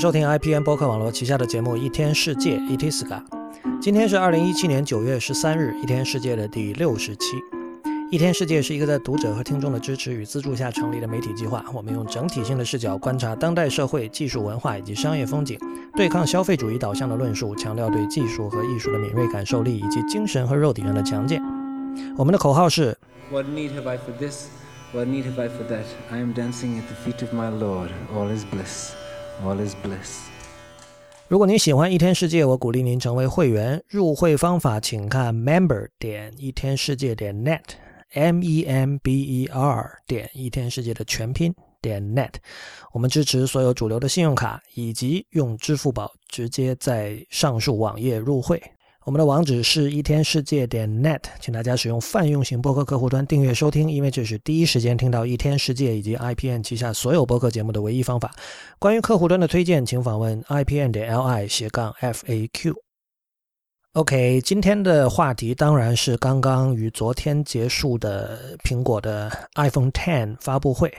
收听 IPN 播客网络旗下的节目《一天世界》Itiska。今天是2017年9月13日，《一天世界》的第60期。一天世界是一个在读者和听众的支持与资助下成立的媒体计划，我们用整体性的视角观察当代社会、技术、文化以及商业风景，对抗消费主义导向的论述，强调对技术和艺术的敏锐感受力以及精神和肉体上的强健。我们的口号是 What need have I for this? What need have I for that? I am dancing at the feet of my Lord. All is bliss. All is bliss.如果您喜欢一天世界，我鼓励您成为会员。入会方法请看 member.1天世界.net member.1天世界的全拼.net。 我们支持所有主流的信用卡，以及用支付宝直接在上述网页入会。我们的网址是1天世界.net， 请大家使用泛用型播客客户端订阅收听，因为这是第一时间听到一天世界以及 IPN 旗下所有播客节目的唯一方法。关于客户端的推荐，请访问 ipn.li/FAQ。 OK， 今天的话题当然是刚刚于昨天结束的苹果的 iPhone X 发布会。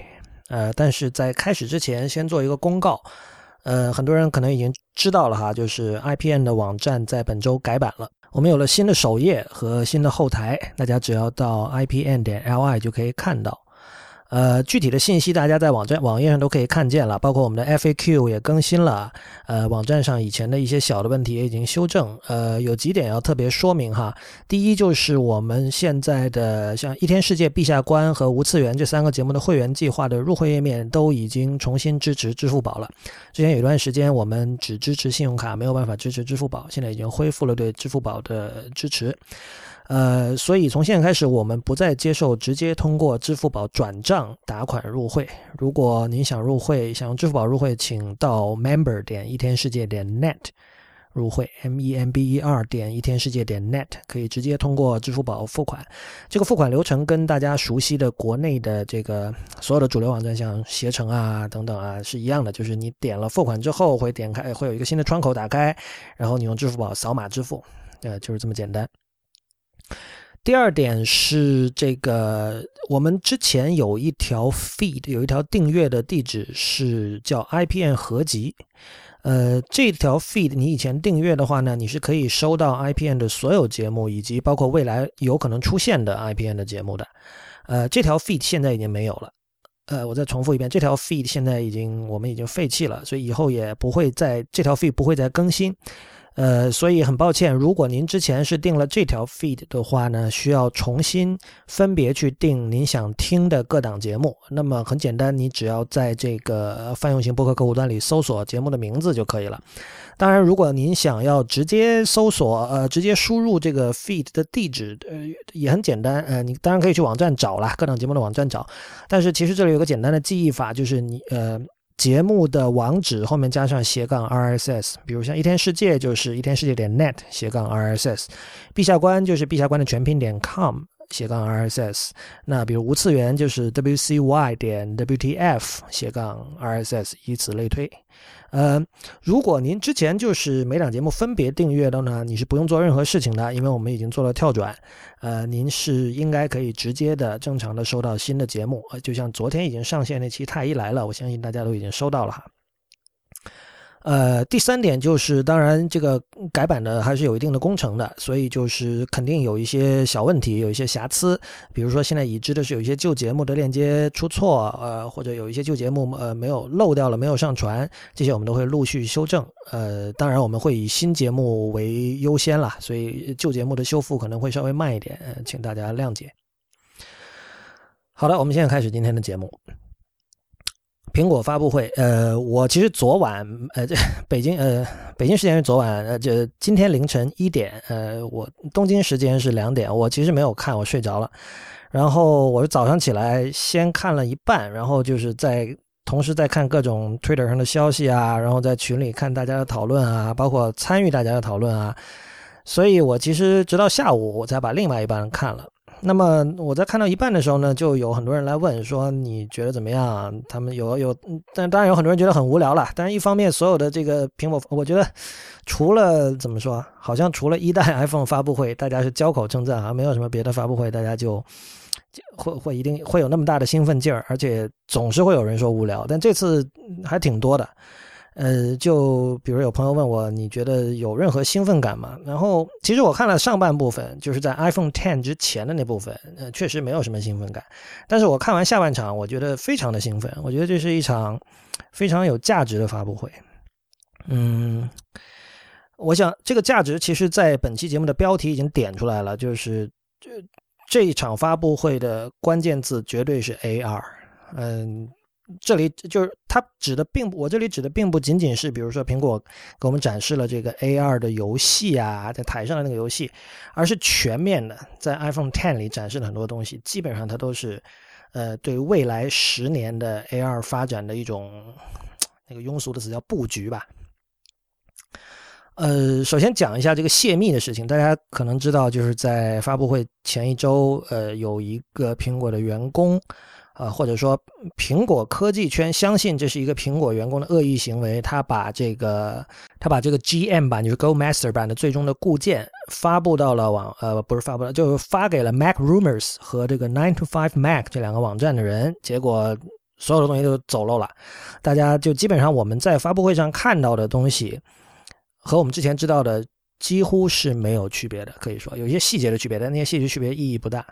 但是在开始之前先做一个公告。很多人可能已经知道了哈，就是 IPN 的网站在本周改版了，我们有了新的首页和新的后台，大家只要到 IPN.li 就可以看到。具体的信息大家在网页上都可以看见了，包括我们的 FAQ 也更新了，网站上以前的一些小的问题也已经修正。有几点要特别说明哈，第一就是我们现在的像一天世界、陛下观和无次元这3个节目的会员计划的入会页面都已经重新支持支付宝了。之前有一段时间我们只支持信用卡，没有办法支持支付宝，现在已经恢复了对支付宝的支持。所以从现在开始，我们不再接受直接通过支付宝转账打款入会。如果您想入会，想用支付宝入会，请到 member.1天世界.net 入会 member.1天世界.net 可以直接通过支付宝付款。这个付款流程跟大家熟悉的国内的这个所有的主流网站，像携程啊等等啊是一样的，就是你点了付款之后会有一个新的窗口打开，然后你用支付宝扫码支付，就是这么简单。第二点是这个，我们之前有一条 feed， 有一条订阅的地址是叫 IPN 合集。这条 feed 你以前订阅的话呢，你是可以收到 IPN 的所有节目，以及包括未来有可能出现的 IPN 的节目的。这条 feed 现在已经没有了。我再重复一遍，这条 feed 现在我们已经废弃了，所以以后也不会再，这条 feed 不会再更新。所以很抱歉，如果您之前是订了这条 feed 的话呢，需要重新分别去订您想听的各档节目。那么很简单，你只要在这个泛用型播客客户端里搜索节目的名字就可以了。当然，如果您想要直接搜索，直接输入这个 feed 的地址，也很简单。你当然可以去网站找啦，各档节目的网站找。但是其实这里有个简单的记忆法，就是你节目的网址后面加上/RSS， 比如像一天世界就是1天世界.net /RSS， 陛下观就是陛下观的全拼.com /RSS， 那比如无次元就是 wcy.wtf /RSS， 以此类推。如果您之前就是每档节目分别订阅的呢，你是不用做任何事情的，因为我们已经做了跳转。您是应该可以直接的正常的收到新的节目，就像昨天已经上线那期太医来了，我相信大家都已经收到了哈。第三点就是，当然这个改版的还是有一定的工程的，所以就是肯定有一些小问题，有一些瑕疵，比如说现在已知的是有一些旧节目的链接出错，或者有一些旧节目没有漏掉了，没有上传，这些我们都会陆续修正。当然我们会以新节目为优先啦，所以旧节目的修复可能会稍微慢一点，请大家谅解。好的，我们现在开始今天的节目。苹果发布会，我其实昨晚，北京时间是昨晚，今天凌晨1点，我东京时间是2点，我其实没有看，我睡着了。然后我早上起来先看了一半，然后就是同时在看各种 Twitter 上的消息啊，然后在群里看大家的讨论啊，包括参与大家的讨论啊，所以我其实直到下午我才把另外一半看了。那么我在看到一半的时候呢，就有很多人来问说你觉得怎么样？他们但当然有很多人觉得很无聊了。但是一方面，所有的这个苹果，我觉得除了怎么说，好像除了一代 iPhone 发布会，大家是交口称赞啊，没有什么别的发布会，大家就会一定会有那么大的兴奋劲儿，而且总是会有人说无聊。但这次还挺多的。就比如有朋友问我，你觉得有任何兴奋感吗？然后其实我看了上半部分，就是在 iPhone X 之前的那部分，确实没有什么兴奋感。但是我看完下半场，我觉得非常的兴奋，我觉得这是一场非常有价值的发布会。我想这个价值其实在本期节目的标题已经点出来了，就是这一场发布会的关键字绝对是 AR。这里就是它指的并不，我这里指的并不仅仅是比如说苹果给我们展示了这个 AR 的游戏啊，在台上的那个游戏，而是全面的在 iPhone X 里展示了很多东西，基本上它都是对未来10年的 AR 发展的一种那个庸俗的词叫布局吧。首先讲一下这个泄密的事情，大家可能知道，就是在发布会前一周，有一个苹果的员工。或者说苹果科技圈相信这是一个苹果员工的恶意行为，他把这个 GM 版，就是 Go Master 版的最终的固件发给了 Mac Rumors 和这个 9to5 Mac 这两个网站的人，结果所有的东西都走漏了。大家就基本上我们在发布会上看到的东西和我们之前知道的几乎是没有区别的，可以说有一些细节的区别，但那些细节区别意义不大。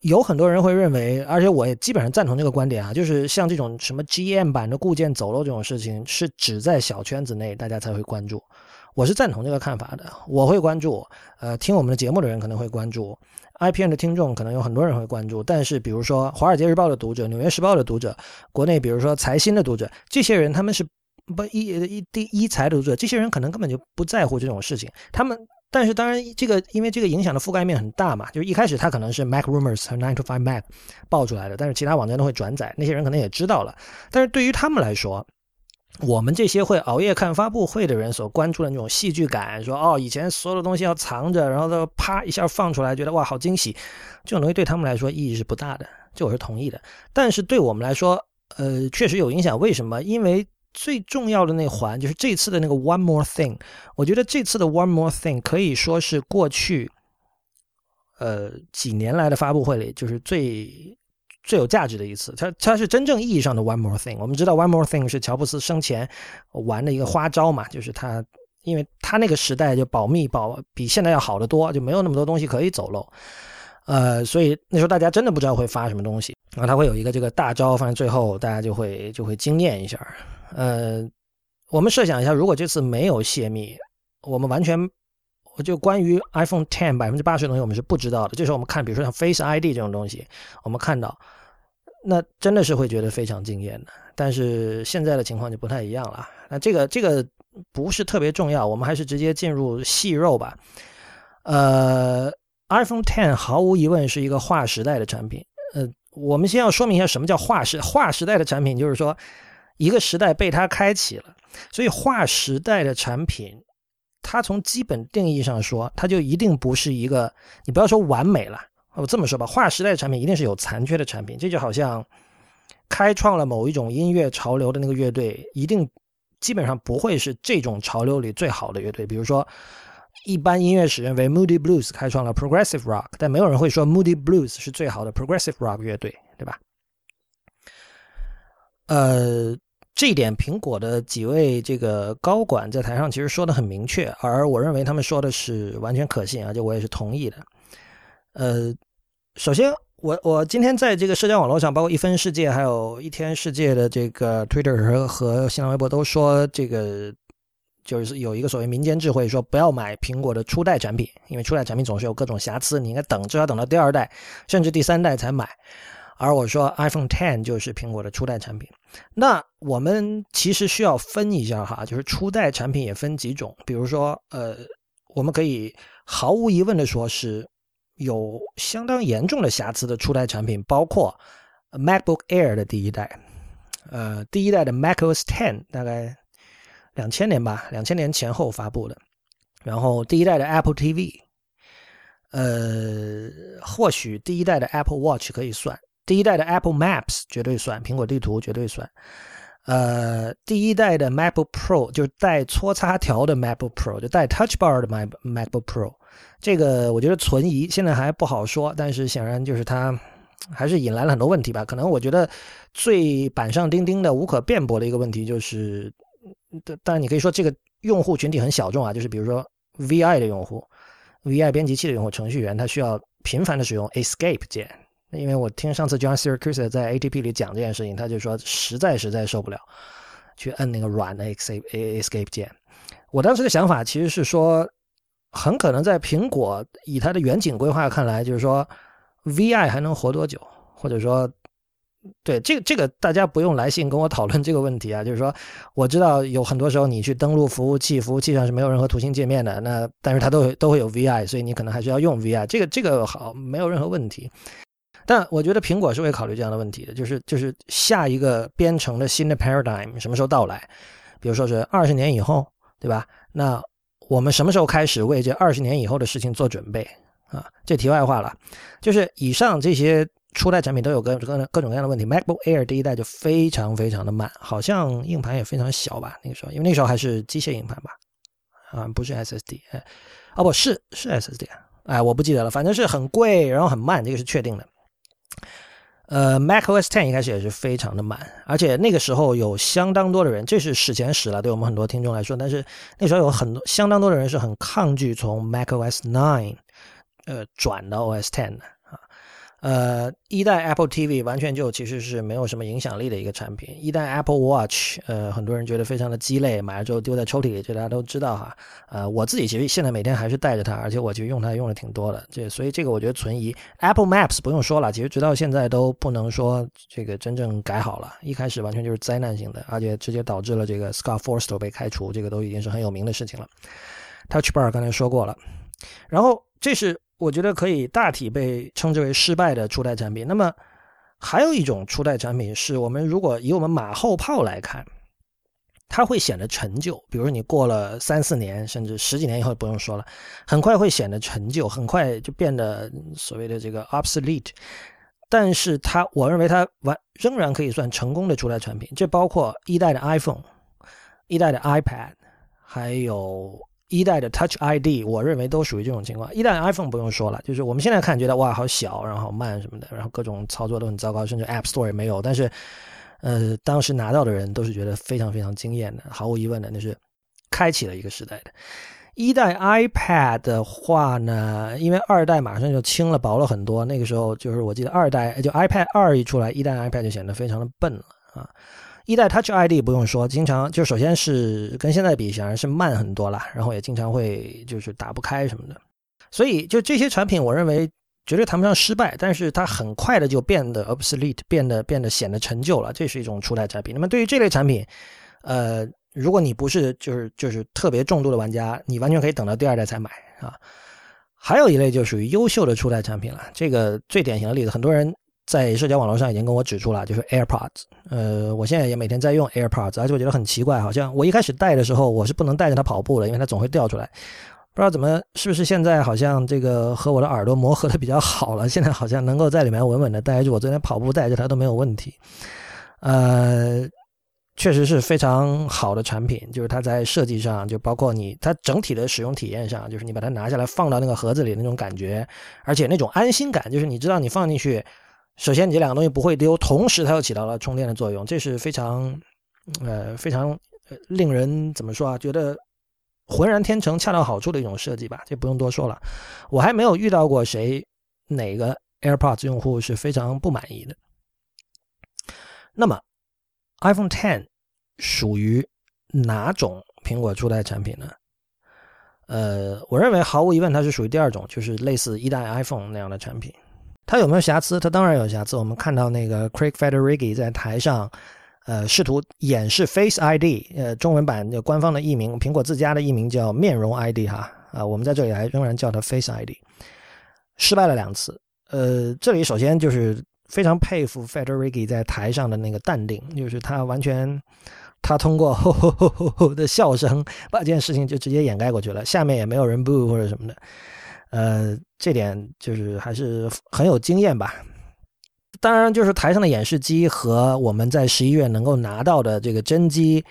有很多人会认为，而且我也基本上赞同这个观点啊，就是像这种什么 GM 版的固件走漏这种事情，是只在小圈子内大家才会关注。我是赞同这个看法的，我会关注，听我们的节目的人可能会关注， IPN 的听众可能有很多人会关注，但是比如说华尔街日报的读者、纽约时报的读者、国内比如说财新的读者，这些人他们是不一财的读者，这些人可能根本就不在乎这种事情，他们。但是当然这个因为这个影响的覆盖面很大嘛，就是一开始它可能是 Mac Rumors 和 9to5 Mac 爆出来的，但是其他网站都会转载，那些人可能也知道了。但是对于他们来说，我们这些会熬夜看发布会的人所关注的那种戏剧感，说哦，以前所有的东西要藏着，然后都啪一下放出来，觉得哇好惊喜，这种东西对他们来说意义是不大的，这我是同意的。但是对我们来说，确实有影响。为什么？因为最重要的那环就是这次的那个 One More Thing， 我觉得这次的 One More Thing 可以说是过去几年来的发布会里就是最有价值的一次，它是真正意义上的 One More Thing。 我们知道 One More Thing 是乔布斯生前玩的一个花招嘛，就是他因为他那个时代就保密比现在要好得多，就没有那么多东西可以走漏，所以那时候大家真的不知道会发什么东西，然后他会有一个这个大招放在最后，大家就会惊艳一下。我们设想一下，如果这次没有泄密，我们完全就关于 iPhone X 80% 的东西我们是不知道的。这时候我们看，比如说像 Face ID 这种东西，我们看到，那真的是会觉得非常惊艳的。但是现在的情况就不太一样了。那这个不是特别重要，我们还是直接进入细肉吧。iPhone X 毫无疑问是一个划时代的产品。我们先要说明一下什么叫划时代的产品，就是说。一个时代被它开启了，所以划时代的产品，它从基本定义上说，它就一定不是一个，你不要说完美了，我这么说吧，划时代的产品一定是有残缺的产品。这就好像开创了某一种音乐潮流的那个乐队，一定基本上不会是这种潮流里最好的乐队。比如说一般音乐史认为 Moody Blues 开创了 Progressive Rock， 但没有人会说 Moody Blues 是最好的 Progressive Rock 乐队，对吧？这一点苹果的几位这个高管在台上其实说的很明确，而我认为他们说的是完全可信，而且我也是同意的。首先我今天在这个社交网络上，包括一分世界还有一天世界的这个 Twitter 和新浪微博都说，这个就是有一个所谓民间智慧说不要买苹果的初代产品，因为初代产品总是有各种瑕疵，你应该至少等到第二代甚至第三代才买。而我说 iPhone X 就是苹果的初代产品。那我们其实需要分一下哈，就是初代产品也分几种。比如说我们可以毫无疑问的说是有相当严重的瑕疵的初代产品，包括 MacBook Air 的第一代，第一代的 macOS X 大概2000年吧，2000年前后发布的，然后第一代的 Apple TV， 或许第一代的 Apple Watch 可以算，第一代的 Apple Maps 绝对算，苹果地图绝对算。第一代的 MacBook Pro， 就是带搓擦条的 MacBook Pro， 就带 Touch Bar 的 MacBook Pro， 这个我觉得存疑，现在还不好说，但是显然就是它还是引来了很多问题吧。可能我觉得最板上钉钉的无可辩驳的一个问题就是，当然你可以说这个用户群体很小众啊，就是比如说 VI 的用户 ，VI 编辑器的用户，程序员他需要频繁的使用 Escape 键，因为我听上次 John Siracusa 在 ATP 里讲这件事情，他就说实在受不了去摁那个软的 Escape 键。我当时的想法其实是说，很可能在苹果以它的远景规划看来，就是说 VI 还能活多久，或者说对这个大家不用来信跟我讨论这个问题啊。就是说我知道有很多时候你去登录服务器上是没有任何图形界面的，那但是它都会有 VI， 所以你可能还是要用 VI， 这个好，没有任何问题。但我觉得苹果是会考虑这样的问题的，就是下一个编程的新的 paradigm 什么时候到来，比如说是20年以后，对吧？那我们什么时候开始为这20年以后的事情做准备啊？这题外话了，就是以上这些初代产品都有各种各样的问题。 MacBook Air 第一代就非常非常的慢，好像硬盘也非常小吧，那个时候因为那时候还是机械硬盘吧，啊，不是 SSD， 不是 SSD， 我不记得了，反正是很贵然后很慢，这个是确定的。macOS X 一开始也是非常的慢，而且那个时候有相当多的人，这是史前史了，对我们很多听众来说，但是那时候有相当多的人是很抗拒从 macOS 9 转到 OS X 的啊。一代 Apple TV 完全就其实是没有什么影响力的一个产品，一代 Apple Watch 很多人觉得非常的鸡肋，买了之后丢在抽屉里，这大家都知道哈。我自己其实现在每天还是带着它，而且我就用它用的挺多的，所以这个我觉得存疑。 Apple Maps 不用说了，其实直到现在都不能说这个真正改好了，一开始完全就是灾难性的，而且直接导致了这个 Scott Forstall 被开除，这个都已经是很有名的事情了。 Touch Bar 刚才说过了，然后这是我觉得可以大体被称之为失败的初代产品。那么还有一种初代产品是我们如果以我们马后炮来看，它会显得陈旧，比如你过了3-4年甚至10几年以后不用说了，很快会显得陈旧，很快就变得所谓的这个 obsolete。 但是我认为它仍然可以算成功的初代产品，这包括一代的 iPhone， 一代的 iPad， 还有一代的 Touch ID， 我认为都属于这种情况。一代 iPhone 不用说了，就是我们现在看觉得哇好小，然后好慢什么的，然后各种操作都很糟糕，甚至 App Store 也没有，但是当时拿到的人都是觉得非常非常惊艳的，毫无疑问的那是开启了一个时代的。一代 iPad 的话呢，因为二代马上就轻了薄了很多，那个时候就是我记得二代就 iPad 2一出来，一代 iPad 就显得非常的笨了啊。一代 Touch ID 不用说，经常就首先是跟现在比显然是慢很多啦，然后也经常会就是打不开什么的，所以就这些产品我认为绝对谈不上失败，但是它很快的就变得 obsolete， 变得显得陈旧了，这是一种初代产品。那么对于这类产品，如果你不是就是特别重度的玩家，你完全可以等到第二代才买啊。还有一类就属于优秀的初代产品了，这个最典型的例子，很多人在社交网络上已经跟我指出了，就是 AirPods。我现在也每天在用 AirPods， 而且我觉得很奇怪，好像我一开始戴的时候我是不能带着它跑步的，因为它总会掉出来。不知道怎么，是不是现在好像这个和我的耳朵磨合的比较好了，现在好像能够在里面稳稳的戴着，我昨天跑步戴着它都没有问题。确实是非常好的产品，就是它在设计上，就包括它整体的使用体验上，就是你把它拿下来放到那个盒子里那种感觉，而且那种安心感，就是你知道你放进去首先你这两个东西不会丢，同时它又起到了充电的作用，这是非常令人怎么说啊，觉得浑然天成恰到好处的一种设计吧，这不用多说了。我还没有遇到过哪个 AirPods 用户是非常不满意的。那么 iPhone X 属于哪种苹果初代产品呢？我认为毫无疑问它是属于第二种，就是类似一代 iPhone 那样的产品。它有没有瑕疵？它当然有瑕疵。我们看到那个 Craig Federighi 在台上，试图演示 Face ID， 中文版的官方的译名，苹果自家的译名叫面容 ID 哈，我们在这里还仍然叫它 Face ID， 失败了2次。这里首先就是非常佩服 Federighi 在台上的那个淡定，就是他通过吼吼吼吼吼的笑声把这件事情就直接掩盖过去了，下面也没有人 boo 或者什么的。这点就是还是很有经验吧。当然就是台上的演示机和我们在11月能够拿到的这个真机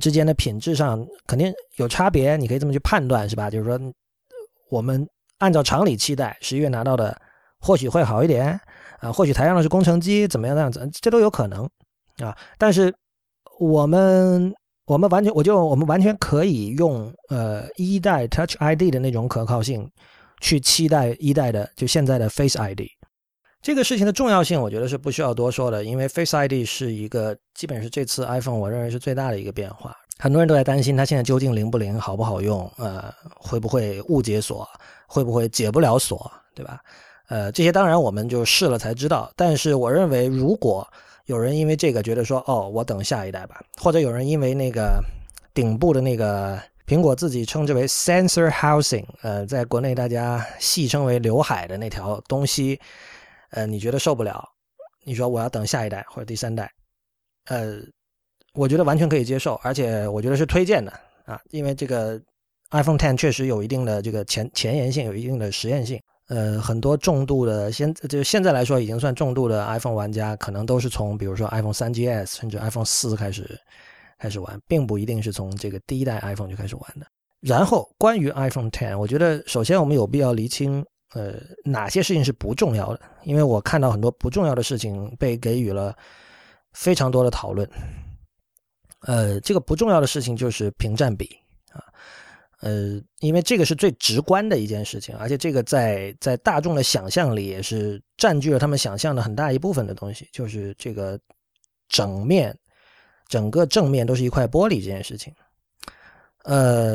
之间的品质上肯定有差别，你可以这么去判断，是吧？就是说我们按照常理期待11月拿到的或许会好一点，或许台上的是工程机，怎么样那样子，这都有可能啊。但是我们完全可以用一代 Touch ID 的那种可靠性去期待一代的就现在的 Face ID。这个事情的重要性我觉得是不需要多说的，因为 Face ID 是一个基本是这次 iPhone 我认为是最大的一个变化。很多人都在担心它现在究竟灵不灵，好不好用，会不会误解锁，会不会解不了锁，对吧？这些当然我们就试了才知道，但是我认为如果有人因为这个觉得说我等下一代吧，或者有人因为那个顶部的那个苹果自己称之为 Sensor Housing， 在国内大家戏称为刘海的那条东西，你觉得受不了，你说我要等下一代或者第三代，我觉得完全可以接受，而且我觉得是推荐的啊，因为这个 iPhone X 确实有一定的这个前沿性，有一定的实验性。很多重度的现在来说已经算重度的 iPhone 玩家，可能都是从比如说 iPhone 3GS 甚至 iPhone 4开始玩，并不一定是从这个第一代 iPhone 就开始玩的。然后关于 iPhone X， 我觉得首先我们有必要厘清哪些事情是不重要的，因为我看到很多不重要的事情被给予了非常多的讨论。这个不重要的事情就是屏占比啊。因为这个是最直观的一件事情，而且这个在大众的想象里也是占据了他们想象的很大一部分的东西，就是这个整个正面都是一块玻璃这件事情。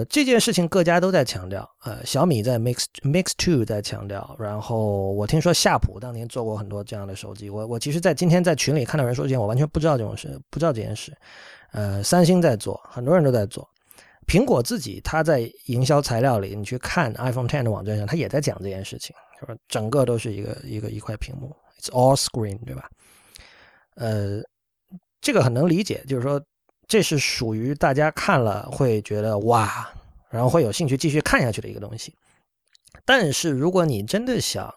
这件事情各家都在强调，小米在 Mix 2 在强调，然后我听说夏普当年做过很多这样的手机，我其实在今天在群里看到人说这件，我完全不知道这种事，不知道这件事。三星在做，很多人都在做。苹果自己它在营销材料里，你去看 iPhone X 的网站上，它也在讲这件事情，就是整个都是一块屏幕 ，It's all screen， 对吧？这个很能理解，就是说这是属于大家看了会觉得哇，然后会有兴趣继续看下去的一个东西。但是如果你真的想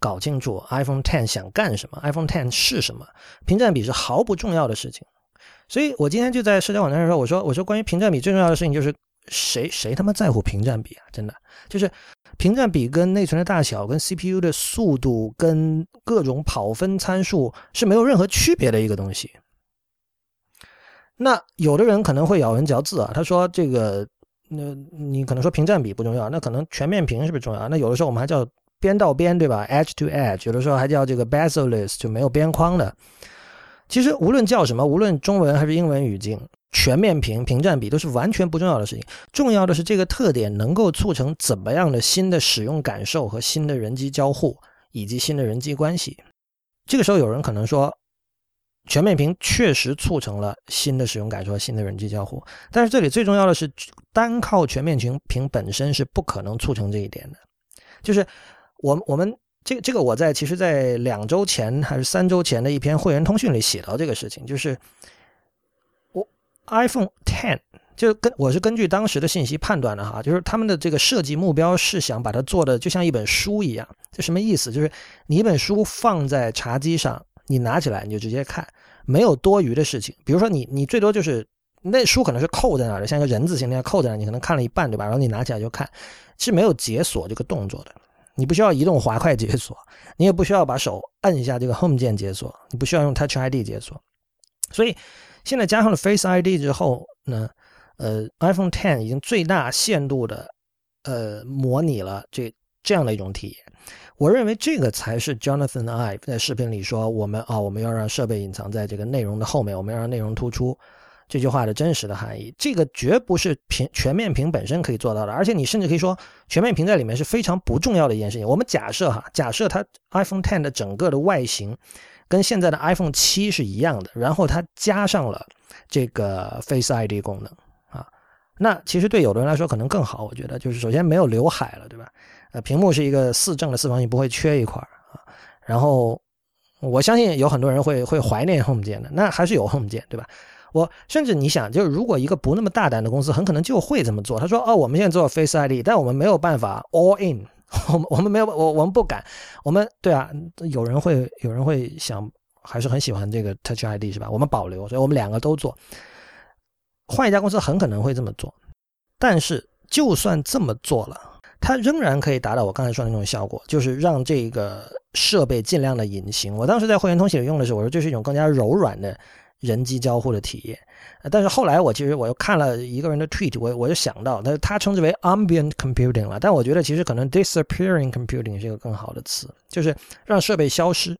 搞清楚 iPhone X 想干什么 ，iPhone X 是什么，屏占比是毫不重要的事情。所以我今天就在社交网站上说，我说关于屏占比最重要的事情就是谁他妈在乎屏占比啊，真的。就是屏占比跟内存的大小跟 CPU 的速度跟各种跑分参数是没有任何区别的一个东西。那有的人可能会咬文嚼字啊，他说这个你可能说屏占比不重要，那可能全面屏是不是重要，那有的时候我们还叫边到边，对吧， edge to edge， 有的时候还叫这个 bezel-less， 就没有边框的。其实无论叫什么，无论中文还是英文语境，全面屏、屏占比都是完全不重要的事情。重要的是这个特点能够促成怎么样的新的使用感受和新的人机交互以及新的人机关系。这个时候有人可能说，全面屏确实促成了新的使用感受和新的人机交互，但是这里最重要的是，单靠全面屏本身是不可能促成这一点的。就是我们这个我其实在2周前还是3周前的一篇会员通讯里写到这个事情，就是我 iPhone X 就我是根据当时的信息判断的哈，就是他们的这个设计目标是想把它做的就像一本书一样。这什么意思？就是你一本书放在茶几上，你拿起来你就直接看，没有多余的事情。比如说你最多就是那书可能是扣在那儿的，像一个人字形那样扣在那儿，你可能看了一半，对吧？然后你拿起来就看，是没有解锁这个动作的。你不需要移动滑块解锁，你也不需要把手按一下这个 Home 键解锁，你不需要用 Touch ID 解锁。所以现在加上了 Face ID 之后呢，iPhone X 已经最大限度的模拟了这样的一种体验。我认为这个才是 Jonathan Ive 在视频里说我们要让设备隐藏在这个内容的后面，我们要让内容突出这句话的真实的含义。这个绝不是全面屏本身可以做到的，而且你甚至可以说全面屏在里面是非常不重要的一件事情。我们假设它 iPhone X 的整个的外形跟现在的 iPhone 7是一样的，然后它加上了这个 Face ID 功能啊，那其实对有的人来说可能更好。我觉得就是首先没有刘海了，对吧？屏幕是一个四正的四方形，不会缺一块啊。然后我相信有很多人会怀念 Home 键的，那还是有 Home 键，对吧？我甚至你想，就是如果一个不那么大胆的公司，很可能就会这么做。他说：“我们现在做 Face ID， 但我们没有办法 all in， 我们没有，我们不敢，我们对啊，有人会想，还是很喜欢这个 Touch ID 是吧？我们保留，所以我们两个都做。换一家公司很可能会这么做，但是就算这么做了，它仍然可以达到我刚才说的那种效果，就是让这个设备尽量的隐形。我当时在会员通信里用的时候，我说这是一种更加柔软的人机交互的体验。但是后来我又看了一个人的 tweet， 我就想到他称之为 ambient computing 了，但我觉得其实可能 disappearing computing 是一个更好的词，就是让设备消失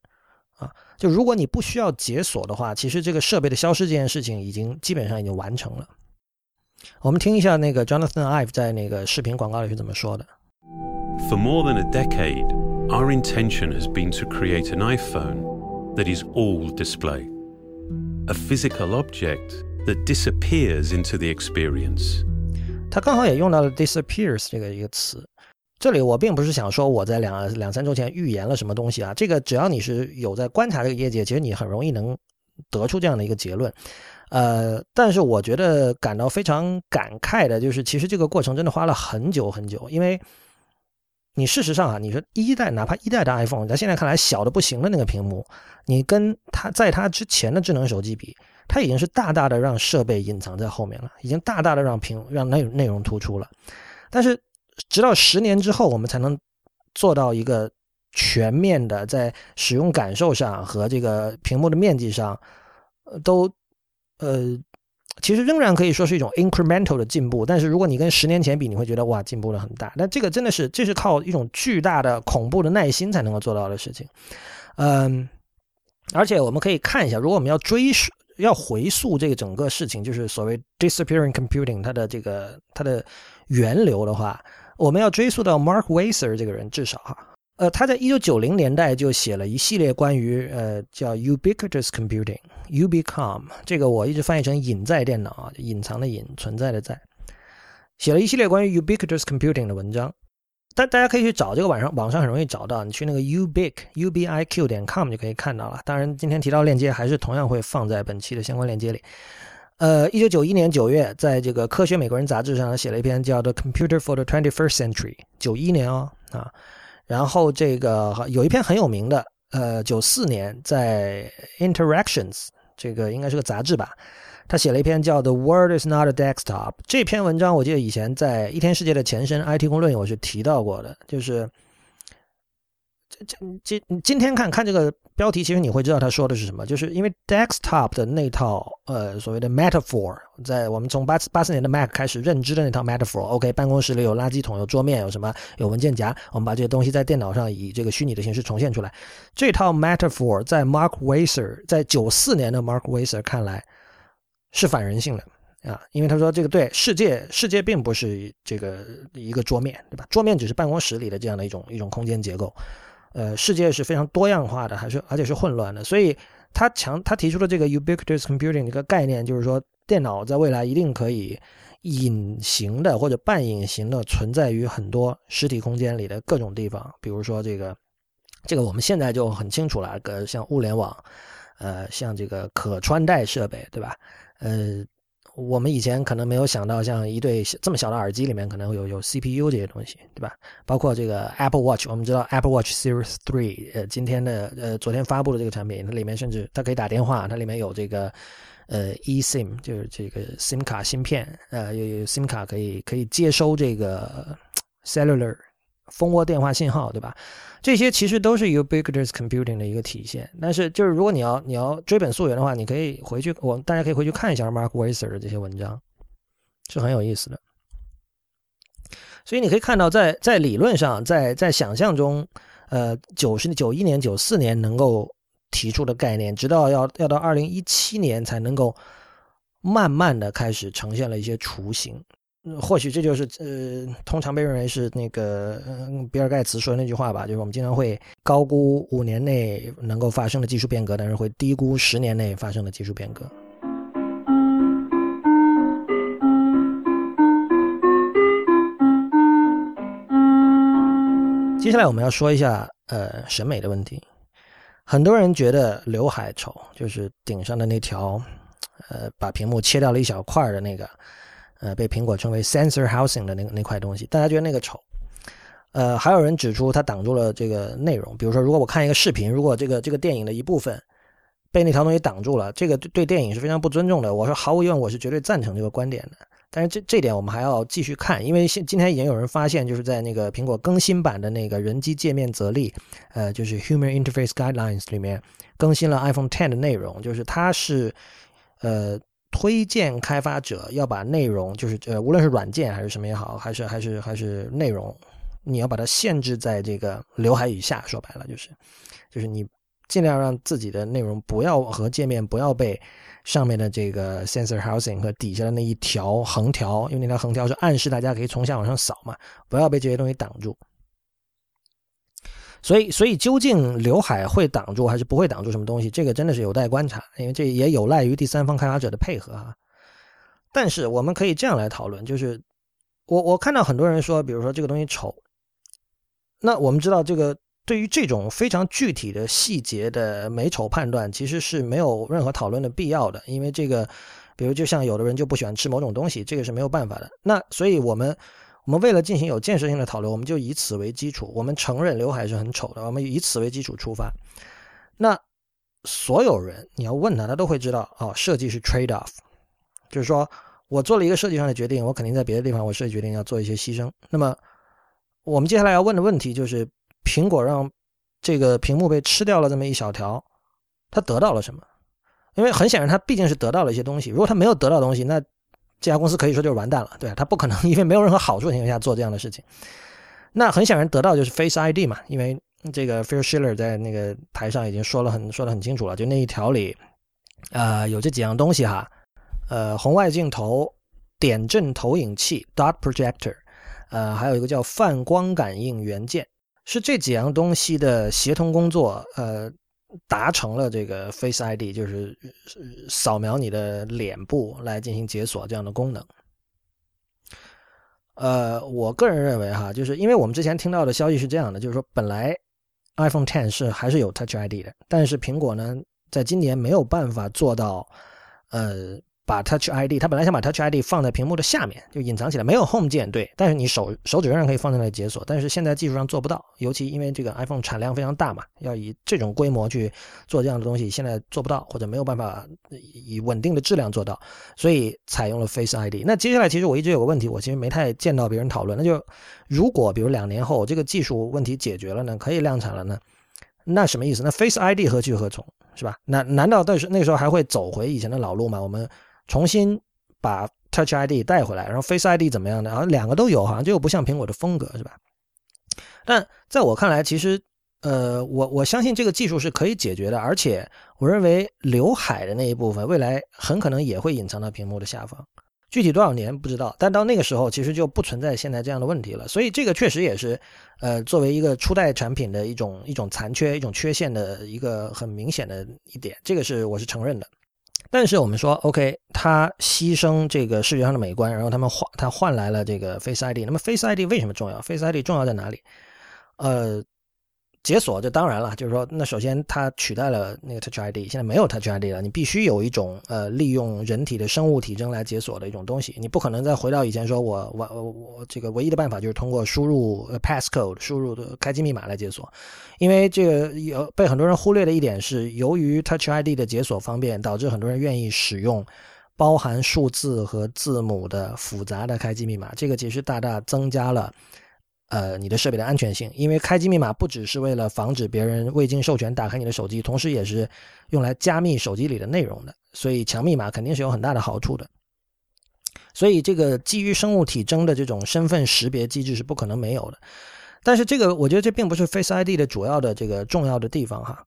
啊。就如果你不需要解锁的话，其实这个设备的消失这件事情基本上已经完成了。我们听一下那个 Jonathan Ive 在那个视频广告里是怎么说的。 For more than a decade, our intention has been to create an iPhone that is all display, a physical object that disappears into the experience。 他刚好也用到了 disappears 这个一个词。这里我并不是想说我在两三周前预言了什么东西啊，这个只要你是有在观察这个业界，其实你很容易能得出这样的一个结论。但是我觉得感到非常感慨的就是，其实这个过程真的花了很久很久，因为你事实上啊，你说一代，哪怕一代的 iPhone， 在现在看来小的不行的那个屏幕，你跟它在它之前的智能手机比，它已经是大大的让设备隐藏在后面了，已经大大的让内容突出了。但是直到10年之后，我们才能做到一个全面的，在使用感受上和这个屏幕的面积上都其实仍然可以说是一种 incremental 的进步，但是如果你跟10年前比，你会觉得哇，进步了很大。但这个真的是，这是靠一种巨大的恐怖的耐心才能够做到的事情。而且我们可以看一下，如果我们要回溯这个整个事情，就是所谓 disappearing computing 它的源流的话，我们要追溯到 Mark Weiser 这个人，至少哈。他在1990年代就写了一系列关于叫 Ubiquitous Computing Ubicom， 这个我一直翻译成隐在电脑啊，隐藏的隐，存在的在，写了一系列关于 Ubiquitous Computing 的文章，但大家可以去找，这个网上很容易找到，你去那个 ubiq.com 就可以看到了。当然今天提到链接还是同样会放在本期的相关链接里。1991年9月在这个科学美国人杂志上写了一篇叫 The Computer for the 21st Century， 91年哦啊。然后这个有一篇很有名的94年在 Interactions， 这个应该是个杂志吧，他写了一篇叫 The World is not a desktop， 这篇文章我记得以前在一天世界的前身 IT 公论我是提到过的，就是今天看这个标题，其实你会知道他说的是什么，就是因为 desktop 的那套所谓的 metaphor， 在我们从84年的 Mac 开始认知的那套 metaphor， OK， 办公室里有垃圾桶，有桌面，有什么，有文件夹，我们把这些东西在电脑上以这个虚拟的形式重现出来，这套 metaphor 在 Mark Weiser， 在94年的 Mark Weiser 看来是反人性的啊，因为他说这个对世界并不是这个一个桌面，对吧？桌面只是办公室里的这样的一种空间结构。世界是非常多样化的，而且是混乱的，所以他提出的这个 ubiquitous computing 这个概念，就是说电脑在未来一定可以隐形的或者半隐形的存在于很多实体空间里的各种地方，比如说这个我们现在就很清楚了，像物联网，像这个可穿戴设备，对吧？我们以前可能没有想到，像一对这么小的耳机里面可能有 CPU 这些东西，对吧？包括这个 Apple Watch， 我们知道 Apple Watch Series 3，昨天发布的这个产品，它里面甚至它可以打电话，它里面有这个eSIM， 就是这个 SIM 卡芯片，有 SIM 卡可以接收这个 cellular 蜂窝电话信号，对吧？这些其实都是 ubiquitous computing 的一个体现，但是就是如果你要追本溯源的话，你可以大家可以回去看一下 Mark Weiser 的这些文章，是很有意思的。所以你可以看到在理论上，在想象中，91年94年能够提出的概念，直到要到2017年才能够慢慢的开始呈现了一些雏形。或许这就是通常被认为是那个比尔盖茨说的那句话吧，就是我们经常会高估5年内能够发生的技术变革，但是会低估10年内发生的技术变革。接下来我们要说一下审美的问题。很多人觉得刘海丑，就是顶上的那条把屏幕切掉了一小块的那个被苹果称为 Sensor Housing 的那块东西，大家觉得那个丑。还有人指出它挡住了这个内容，比如说如果我看一个视频，如果这个电影的一部分被那条东西挡住了，这个对电影是非常不尊重的。我说毫无疑问我是绝对赞成这个观点的，但是这点我们还要继续看，因为今天已经有人发现，就是在那个苹果更新版的那个人机界面则例，就是 Human Interface Guidelines 里面更新了 iPhone X 的内容，就是它是推荐开发者要把内容，就是无论是软件还是什么也好，还是内容，你要把它限制在这个刘海以下，说白了就是你尽量让自己的内容不要和界面不要被上面的这个 Sensor Housing 和底下的那一条横条，因为那条横条是暗示大家可以从下往上扫嘛，不要被这些东西挡住。所以究竟刘海会挡住还是不会挡住什么东西，这个真的是有待观察，因为这也有赖于第三方开发者的配合啊。但是我们可以这样来讨论，就是我看到很多人说，比如说这个东西丑，那我们知道这个对于这种非常具体的细节的美丑判断其实是没有任何讨论的必要的，因为这个比如就像有的人就不喜欢吃某种东西，这个是没有办法的。那所以我们为了进行有建设性的讨论，我们就以此为基础，我们承认刘海是很丑的，我们以此为基础出发。那所有人你要问他都会知道，设计是 trade off， 就是说我做了一个设计上的决定，我肯定在别的地方我设计决定要做一些牺牲。那么我们接下来要问的问题就是，苹果让这个屏幕被吃掉了这么一小条，它得到了什么？因为很显然它毕竟是得到了一些东西，如果它没有得到东西，那这家公司可以说就是完蛋了，对啊，它不可能因为没有任何好处的情况下做这样的事情。那很显然得到就是 Face ID 嘛，因为这个 Phil Schiller 在那个台上已经说得很清楚了，就那一条里有这几样东西哈，红外镜头、点阵投影器 Dot Projector， 还有一个叫泛光感应元件，是这几样东西的协同工作，达成了这个 Face ID， 就是扫描你的脸部来进行解锁这样的功能。我个人认为哈，就是因为我们之前听到的消息是这样的，就是说本来 iPhone X 还是有 Touch ID 的，但是苹果呢在今年没有办法做到，把 Touch ID， 它本来想把 Touch ID 放在屏幕的下面，就隐藏起来，没有 Home 键，对，但是你手指仍然可以放在那里解锁，但是现在技术上做不到，尤其因为这个 iPhone 产量非常大嘛，要以这种规模去做这样的东西，现在做不到，或者没有办法以稳定的质量做到，所以采用了 Face ID。那接下来其实我一直有个问题，我其实没太见到别人讨论，那就如果比如2年后这个技术问题解决了呢，可以量产了呢，那什么意思？那 Face ID 何去何从，是吧？那难道那个时候还会走回以前的老路吗？我们重新把 Touch ID 带回来，然后 Face ID 怎么样的，然后两个都有，好像就不像苹果的风格，是吧？但在我看来，其实我相信这个技术是可以解决的，而且我认为刘海的那一部分未来很可能也会隐藏到屏幕的下方，具体多少年不知道，但到那个时候其实就不存在现在这样的问题了。所以这个确实也是作为一个初代产品的一种残缺，一种缺陷的一个很明显的一点，这个是我是承认的。但是我们说 OK， 它牺牲这个视觉上的美观，然后它换来了这个 Face ID。 那么 Face ID 为什么重要？ Face ID 重要在哪里？解锁就当然了，就是说那首先它取代了那个 Touch ID， 现在没有 Touch ID 了，你必须有一种利用人体的生物体征来解锁的一种东西，你不可能再回到以前说我这个唯一的办法就是通过输入 passcode， 输入的开机密码来解锁。因为这个被很多人忽略的一点是，由于 Touch ID 的解锁方便，导致很多人愿意使用包含数字和字母的复杂的开机密码，这个其实大大增加了你的设备的安全性，因为开机密码不只是为了防止别人未经授权打开你的手机，同时也是用来加密手机里的内容的，所以强密码肯定是有很大的好处的。所以这个基于生物体征的这种身份识别机制是不可能没有的。但是这个我觉得这并不是 Face ID 的主要的这个重要的地方哈。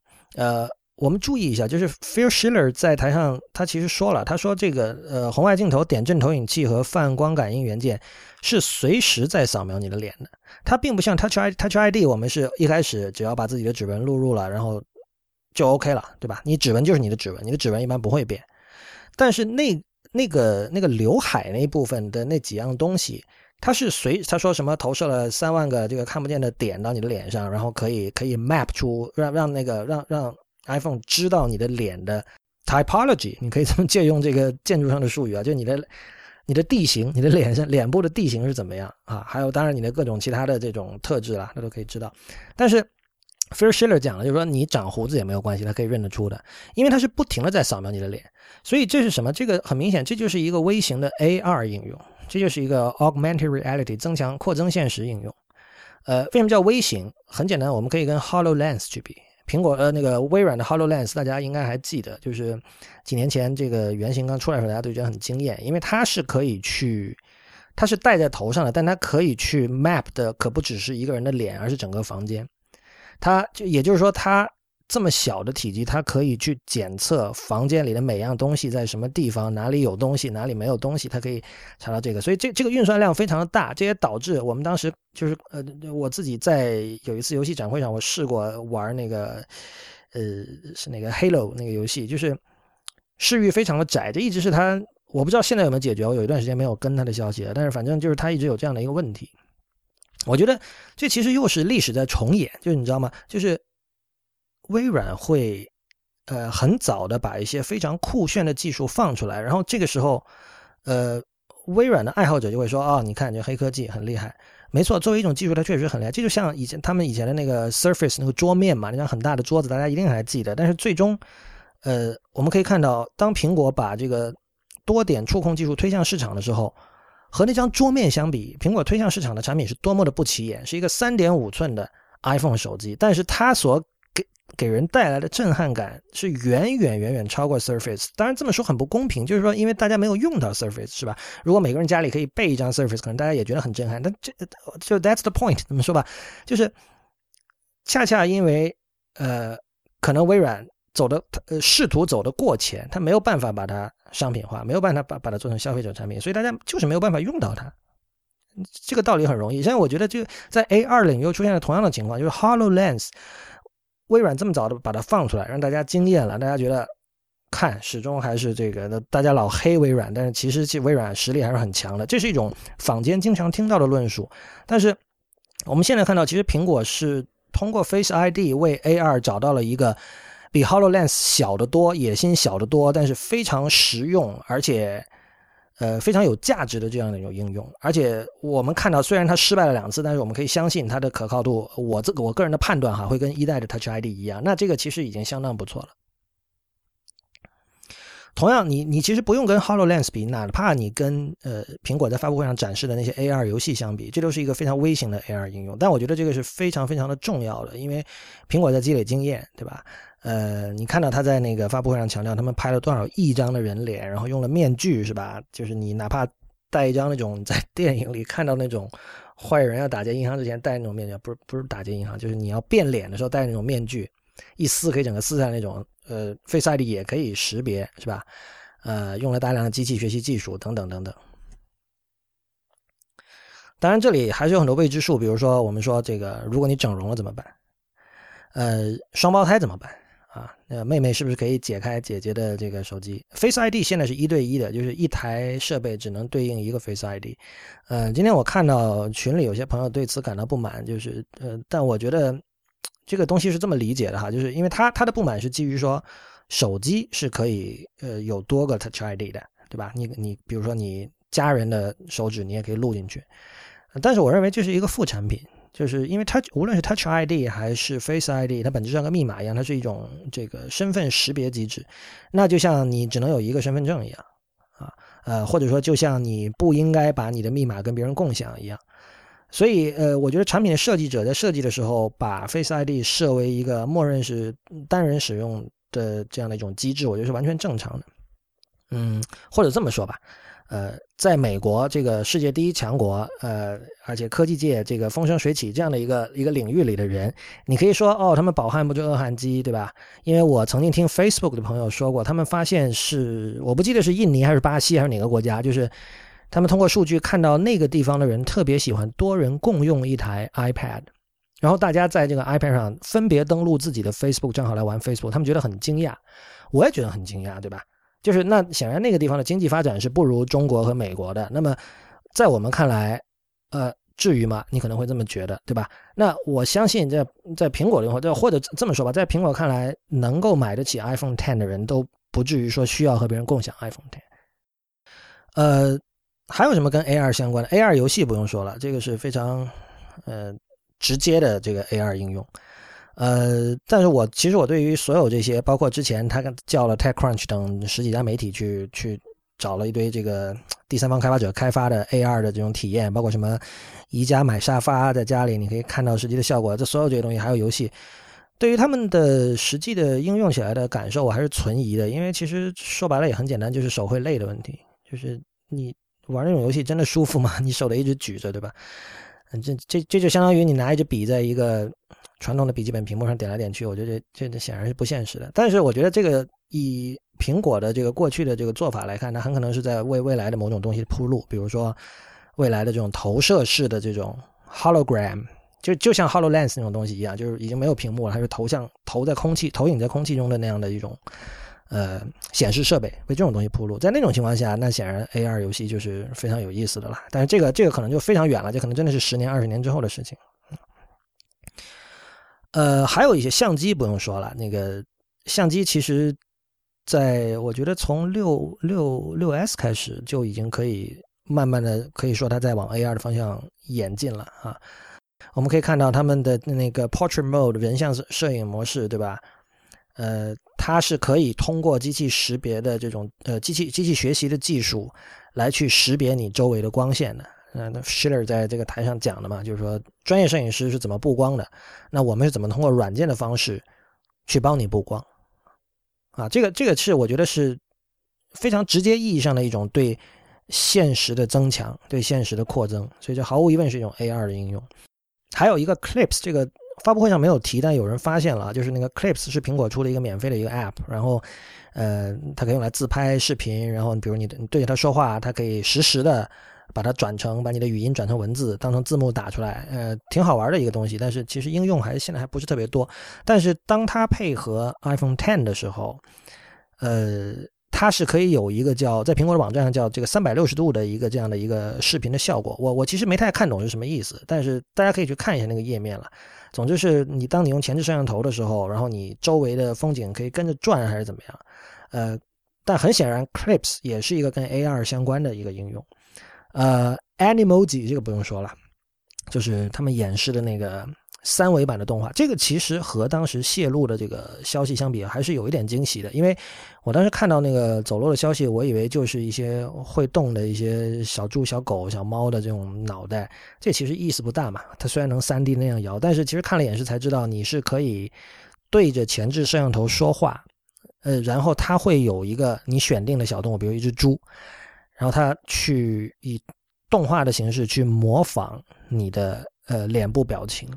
我们注意一下，就是 Phil Schiller 在台上他其实说了，他说这个红外镜头、点阵投影器和泛光感应元件是随时在扫描你的脸的，它并不像 Touch ID 我们是一开始只要把自己的指纹录入了然后就 OK 了，对吧？你指纹就是你的指纹，你的指纹一般不会变。但是那个刘海那一部分的那几样东西，它是他说什么投射了3万个这个看不见的点到你的脸上，然后可以 map 出让 iPhone 知道你的脸的 typology， 你可以这么借用这个建筑上的术语啊，就你的地形，你的脸部的地形是怎么样啊？还有当然你的各种其他的这种特质啦，那都可以知道。但是 Phil Schiller 讲了，就是说你长胡子也没有关系，他可以认得出的，因为他是不停的在扫描你的脸。所以这是什么？这个很明显，这就是一个微型的 AR 应用，这就是一个 augmented reality 扩增现实应用。为什么叫微型？很简单，我们可以跟 HoloLens 去比。微软的 HoloLens 大家应该还记得，就是几年前这个原型刚出来的时候，大家都觉得很惊艳，因为它是戴在头上的，但它可以去 map 的可不只是一个人的脸，而是整个房间。也就是说，它这么小的体积，它可以去检测房间里的每样东西在什么地方，哪里有东西，哪里没有东西，它可以查到这个。所以这个运算量非常的大，这也导致我们当时就是我自己在有一次游戏展会上，我试过玩那个是那个 Halo 那个游戏，就是视域非常的窄，这一直是它，我不知道现在有没有解决，我有一段时间没有跟它的消息了，但是反正就是它一直有这样的一个问题。我觉得这其实又是历史在重演，就是你知道吗？就是微软会很早的把一些非常酷炫的技术放出来，然后这个时候微软的爱好者就会说啊、哦，你看这黑科技很厉害。没错，作为一种技术它确实很厉害，这就像他们以前的那个 Surface 那个桌面嘛，那张很大的桌子大家一定还记得。但是最终我们可以看到，当苹果把这个多点触控技术推向市场的时候，和那张桌面相比，苹果推向市场的产品是多么的不起眼，是一个 3.5 寸的 iPhone 手机，但是它所给人带来的震撼感是远远超过 Surface。 当然这么说很不公平，就是说因为大家没有用到 Surface， 是吧？如果每个人家里可以备一张 Surface， 可能大家也觉得很震撼，但就 that's the point， 怎么说吧，就是恰恰因为可能微软试图走得过前，它没有办法把它商品化，没有办法把它做成消费者产品，所以大家就是没有办法用到它。这个道理很容易，现在我觉得就在 AR 领域出现了同样的情况，就是 HoloLens，微软这么早的把它放出来，让大家惊艳了，大家觉得看始终还是这个，大家老黑微软，但是其实微软实力还是很强的，这是一种坊间经常听到的论述。但是我们现在看到，其实苹果是通过 Face ID 为 AR 找到了一个比 HoloLens 小得多，野心小得多，但是非常实用，而且非常有价值的这样的一种应用。而且我们看到，虽然它失败了2次，但是我们可以相信它的可靠度，我个人的判断哈，会跟一代的 Touch ID 一样，那这个其实已经相当不错了。同样你其实不用跟 HoloLens 比，哪怕你跟苹果在发布会上展示的那些 AR 游戏相比，这都是一个非常微型的 AR 应用。但我觉得这个是非常非常的重要的，因为苹果在积累经验，对吧？你看到他在那个发布会上强调，他们拍了多少亿张的人脸，然后用了面具，是吧？就是你哪怕戴一张那种在电影里看到那种坏人要打劫银行之前戴那种面具，不是打劫银行，就是你要变脸的时候戴那种面具，一撕可以整个撕下来那种。Face ID 也可以识别，是吧？用了大量的机器学习技术等等等等。当然这里还是有很多未知数，比如说我们说这个，如果你整容了怎么办？双胞胎怎么办？啊，妹妹是不是可以解开姐姐的这个手机？ Face ID 现在是1:1的，就是一台设备只能对应一个 Face ID。今天我看到群里有些朋友对此感到不满，就是但我觉得这个东西是这么理解的哈，就是因为它的不满是基于说手机是可以有多个 Touch ID 的，对吧？你比如说你家人的手指你也可以录进去，但是我认为这是一个副产品，就是因为无论是 Touch ID 还是 Face ID， 它本质上跟密码一样，它是一种这个身份识别机制。那就像你只能有一个身份证一样啊，或者说就像你不应该把你的密码跟别人共享一样。所以我觉得产品的设计者在设计的时候，把 Face ID 设为一个默认是单人使用的这样的一种机制，我觉得是完全正常的。或者这么说吧，在美国这个世界第一强国，而且科技界这个风生水起这样的一个领域里的人，你可以说哦，他们饱汉不知饿汉饥，对吧？因为我曾经听 Facebook 的朋友说过，他们发现我不记得是印尼还是巴西还是哪个国家，就是他们通过数据看到那个地方的人特别喜欢多人共用一台 iPad， 然后大家在这个 iPad 上分别登录自己的 Facebook 账号来玩 Facebook， 他们觉得很惊讶，我也觉得很惊讶，对吧？就是那显然那个地方的经济发展是不如中国和美国的，那么在我们看来至于吗？你可能会这么觉得，对吧？那我相信在苹果的或者这么说吧，在苹果看来，能够买得起 iPhone X 的人都不至于说需要和别人共享 iPhone X。还有什么跟 AR 相关的？ AR 游戏不用说了，这个是非常直接的这个 AR 应用。但是其实我对于所有这些，包括之前他叫了 TechCrunch 等十几家媒体去找了一堆这个第三方开发者开发的 AR 的这种体验，包括什么宜家买沙发，在家里你可以看到实际的效果，这所有这些东西还有游戏，对于他们的实际的应用起来的感受我还是存疑的。因为其实说白了也很简单，就是手会累的问题，就是你玩那种游戏真的舒服吗？你手得一直举着，对吧？这就相当于你拿一支笔在一个传统的笔记本屏幕上点来点去，我觉得这显然是不现实的。但是我觉得这个以苹果的这个过去的这个做法来看，它很可能是在为未来的某种东西铺路，比如说未来的这种投射式的这种 hologram， 就像 HoloLens 那种东西一样，就是已经没有屏幕了，它是投在空气，投影在空气中的那样的一种显示设备，为这种东西铺路。在那种情况下，那显然 AR 游戏就是非常有意思的了。但是这个可能就非常远了，这可能真的是10年20年之后的事情。还有一些相机不用说了，那个相机其实在我觉得从 6S 开始就已经可以慢慢的可以说它在往 AR 的方向演进了啊。我们可以看到他们的那个 Portrait Mode 人像摄影模式，对吧？它是可以通过机器识别的这种机器学习的技术来去识别你周围的光线的。Schiller 在这个台上讲的嘛，就是说专业摄影师是怎么布光的，那我们是怎么通过软件的方式去帮你布光啊。这个是我觉得是非常直接意义上的一种对现实的增强，对现实的扩增，所以这毫无疑问是一种 AR 的应用。还有一个 Clips， 这个发布会上没有提，但有人发现了，就是那个 Clips 是苹果出的一个免费的一个 app， 然后它可以用来自拍视频，然后比如你对着它说话，它可以实时的把你的语音转成文字，当成字幕打出来，挺好玩的一个东西，但是其实应用现在还不是特别多。但是当它配合 iPhone X 的时候，它是可以有一个在苹果的网站上叫这个360度的一个这样的一个视频的效果。我其实没太看懂是什么意思，但是大家可以去看一下那个页面了。总之是当你用前置摄像头的时候，然后你周围的风景可以跟着转还是怎么样，但很显然 Clips 也是一个跟 AR 相关的一个应用。Animoji 这个不用说了，就是他们演示的那个三维版的动画，这个其实和当时泄露的这个消息相比还是有一点惊喜的。因为我当时看到那个走漏的消息，我以为就是一些会动的一些小猪小狗小猫的这种脑袋，这其实意思不大嘛，它虽然能 3D 那样摇，但是其实看了演示才知道你是可以对着前置摄像头说话，然后它会有一个你选定的小动物，比如一只猪，然后它去以动画的形式去模仿你的脸部表情。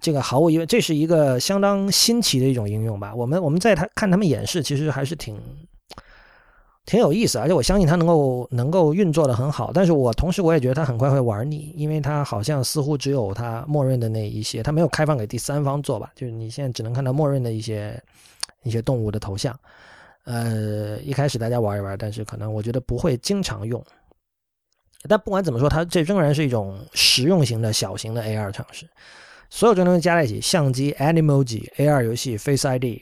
这个毫无疑问，这是一个相当新奇的一种应用吧。我们在看他们演示，其实还是挺有意思，而且我相信它能够运作的很好。但是同时我也觉得它很快会玩腻，因为它好像似乎只有它默认的那一些，它没有开放给第三方做吧。就是你现在只能看到默认的一些动物的头像。一开始大家玩一玩，但是可能我觉得不会经常用。但不管怎么说，它这仍然是一种实用型的小型的 AR 尝试。所有这东西加在一起，相机、Animoji、AR 游戏、Face ID，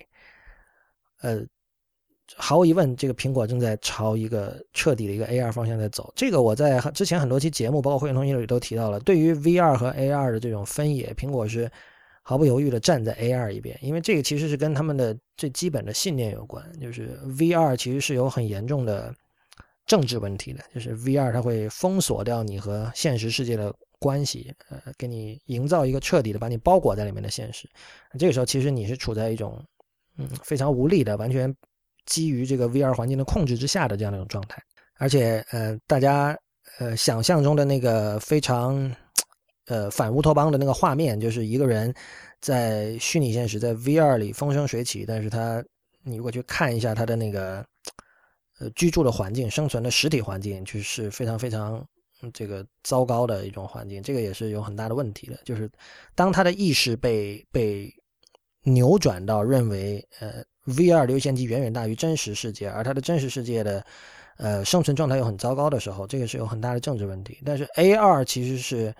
毫无疑问，这个苹果正在朝一个彻底的一个 AR 方向在走。这个我在之前很多期节目，包括会员通讯里都提到了，对于 VR 和 AR 的这种分野，苹果是毫不犹豫的站在 AR 一边，因为这个其实是跟他们的最基本的信念有关，就是 VR 其实是有很严重的政治问题的，就是 VR 它会封锁掉你和现实世界的关系，给你营造一个彻底的把你包裹在里面的现实。这个时候其实你是处在一种非常无力的，完全基于这个 VR 环境的控制之下的这样的一种状态。而且大家想象中的那个非常反乌托邦的那个画面，就是一个人在虚拟现实在 VR 里风生水起，但是你如果去看一下他的那个居住的环境，生存的实体环境，就是非常非常这个糟糕的一种环境。这个也是有很大的问题的，就是当他的意识被扭转到认为VR 流线机远远大于真实世界，而他的真实世界的生存状态又很糟糕的时候，这个是有很大的政治问题。但是 AR 其实是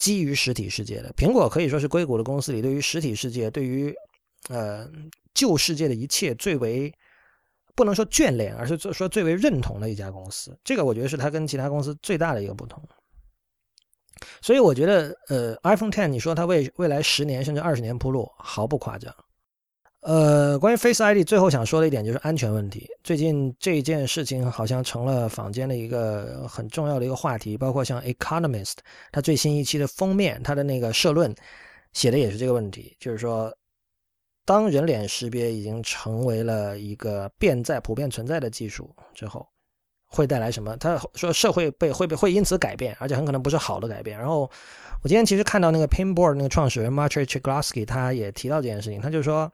基于实体世界的，苹果可以说是硅谷的公司里对于实体世界，对于旧世界的一切最为不能说眷恋，而是说最为认同的一家公司。这个我觉得是它跟其他公司最大的一个不同。所以我觉得iPhone X 你说它为未来10年甚至20年铺路毫不夸张。关于 Face ID 最后想说的一点就是安全问题。最近这件事情好像成了坊间的一个很重要的一个话题，包括像 Economist 它最新一期的封面，它的那个社论写的也是这个问题，就是说当人脸识别已经成为了一个普遍存在的技术之后会带来什么。他说社会会因此改变，而且很可能不是好的改变。然后我今天其实看到那个 Pinboard 那个创始人 Marty Chiglaski 他也提到这件事情，他就说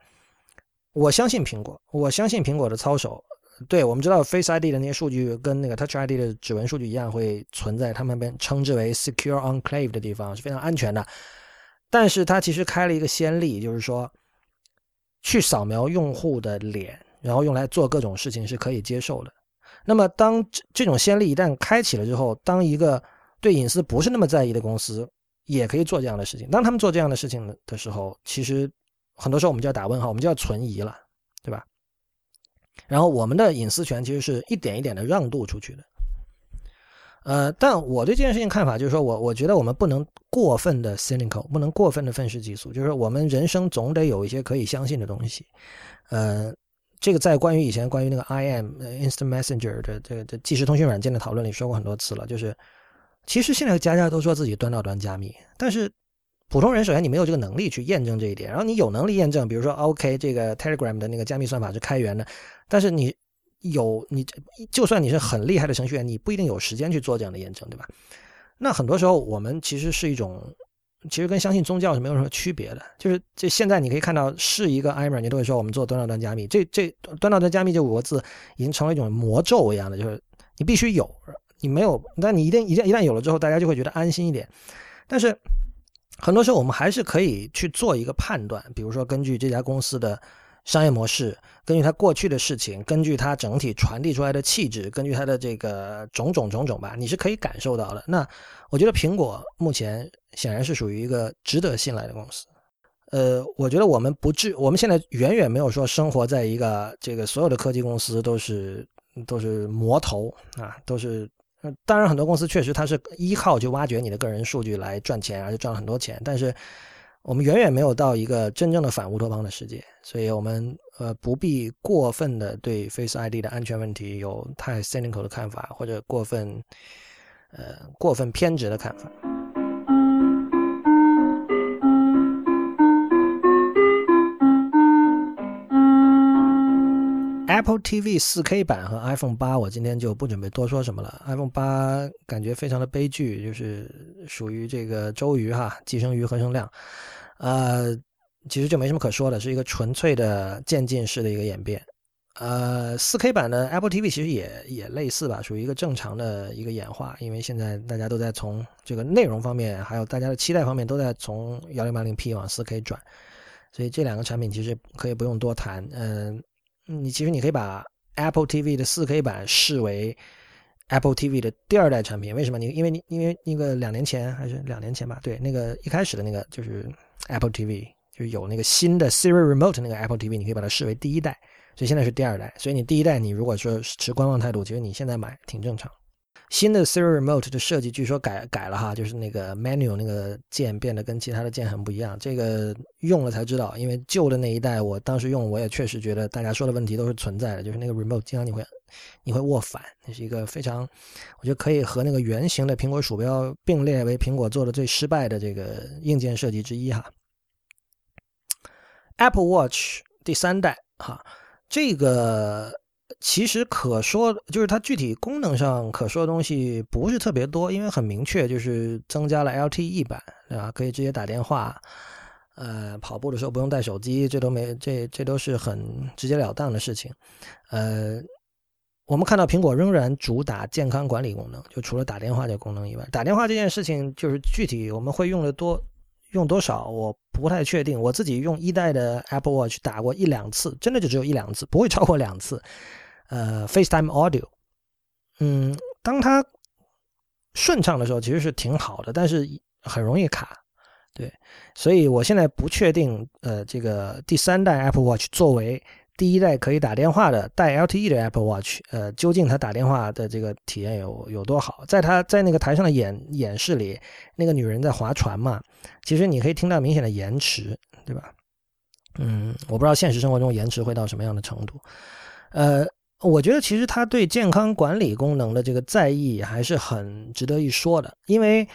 我相信苹果的操守。对，我们知道 Face ID 的那些数据跟那个 Touch ID 的指纹数据一样会存在他们被称之为 Secure Enclave 的地方，是非常安全的。但是他其实开了一个先例，就是说去扫描用户的脸然后用来做各种事情是可以接受的。那么当这种先例一旦开启了之后，当一个对隐私不是那么在意的公司也可以做这样的事情，当他们做这样的事情的时候，其实很多时候我们就要打问号，我们就要存疑了，对吧？然后我们的隐私权其实是一点一点的让渡出去的。但我对这件事情看法就是说，我觉得我们不能过分的 cynical， 不能过分的愤世嫉俗，就是我们人生总得有一些可以相信的东西。这个在关于那个 IM Instant Messenger 的这即时通讯软件的讨论里说过很多次了，就是其实现在家家都说自己端到端加密，但是普通人首先你没有这个能力去验证这一点，然后你有能力验证，比如说 OK 这个 Telegram 的那个加密算法是开源的，但是你就算你是很厉害的程序员，你不一定有时间去做这样的验证，对吧？那很多时候我们其实是一种，其实跟相信宗教是没有什么区别的，就是这现在你可以看到是一个 IM 软件都会说我们做端到端加密，这端到端加密这五个字已经成为一种魔咒一样的，就是你必须有，你没有，但你一旦有了之后大家就会觉得安心一点。但是很多时候我们还是可以去做一个判断，比如说根据这家公司的商业模式，根据它过去的事情，根据它整体传递出来的气质，根据它的这个种种吧，你是可以感受到的。那我觉得苹果目前显然是属于一个值得信赖的公司。我觉得我们现在远远没有说生活在一个这个所有的科技公司都是魔头啊，都是。当然很多公司确实它是依靠去挖掘你的个人数据来赚钱，而且赚了很多钱，但是我们远远没有到一个真正的反乌托邦的世界，所以我们不必过分的对 Face ID 的安全问题有太 cynical 的看法，或者过分偏执的看法。Apple TV 4K 版和 iPhone 8我今天就不准备多说什么了。iPhone 8感觉非常的悲剧，就是属于这个周瑜哈，既生瑜何生亮。其实就没什么可说的，是一个纯粹的渐进式的一个演变。4K 版的 Apple TV 其实也类似吧，属于一个正常的一个演化，因为现在大家都在从这个内容方面还有大家的期待方面都在从 1080p 往 4K 转，所以这两个产品其实可以不用多谈。你可以把 Apple TV 的 4K 版视为 Apple TV 的第二代产品。为什么？因为那个2年前吧，对，那个一开始的那个就是 Apple TV 就是有那个新的 Siri Remote 那个 Apple TV， 你可以把它视为第一代，所以现在是第二代。所以你第一代你如果说持观望态度，其实你现在买挺正常。新的 Siri Remote 的设计据说改了哈，就是那个 menu 那个键变得跟其他的键很不一样，这个用了才知道，因为旧的那一代我当时用，我也确实觉得大家说的问题都是存在的，就是那个 remote 经常你会握反，那是一个非常，我觉得可以和那个圆形的苹果鼠标并列为苹果做的最失败的这个硬件设计之一哈。Apple Watch 第三代哈，这个其实可说就是它具体功能上可说的东西不是特别多，因为很明确就是增加了 LTE 版，对吧？可以直接打电话，跑步的时候不用带手机，这都是很直截了当的事情。我们看到苹果仍然主打健康管理功能，就除了打电话这功能以外，打电话这件事情就是具体我们会用多少我不太确定。我自己用一代的 Apple Watch 打过一两次，真的就只有一两次，不会超过两次。FaceTime Audio， 当它顺畅的时候其实是挺好的，但是很容易卡，对，所以我现在不确定这个第三代 Apple Watch 作为第一代可以打电话的带 LTE 的 Apple Watch， 究竟它打电话的这个体验有多好？在那个台上的演示里，那个女人在划船嘛，其实你可以听到明显的延迟，对吧？我不知道现实生活中延迟会到什么样的程度。我觉得其实它对健康管理功能的这个在意还是很值得一说的，因为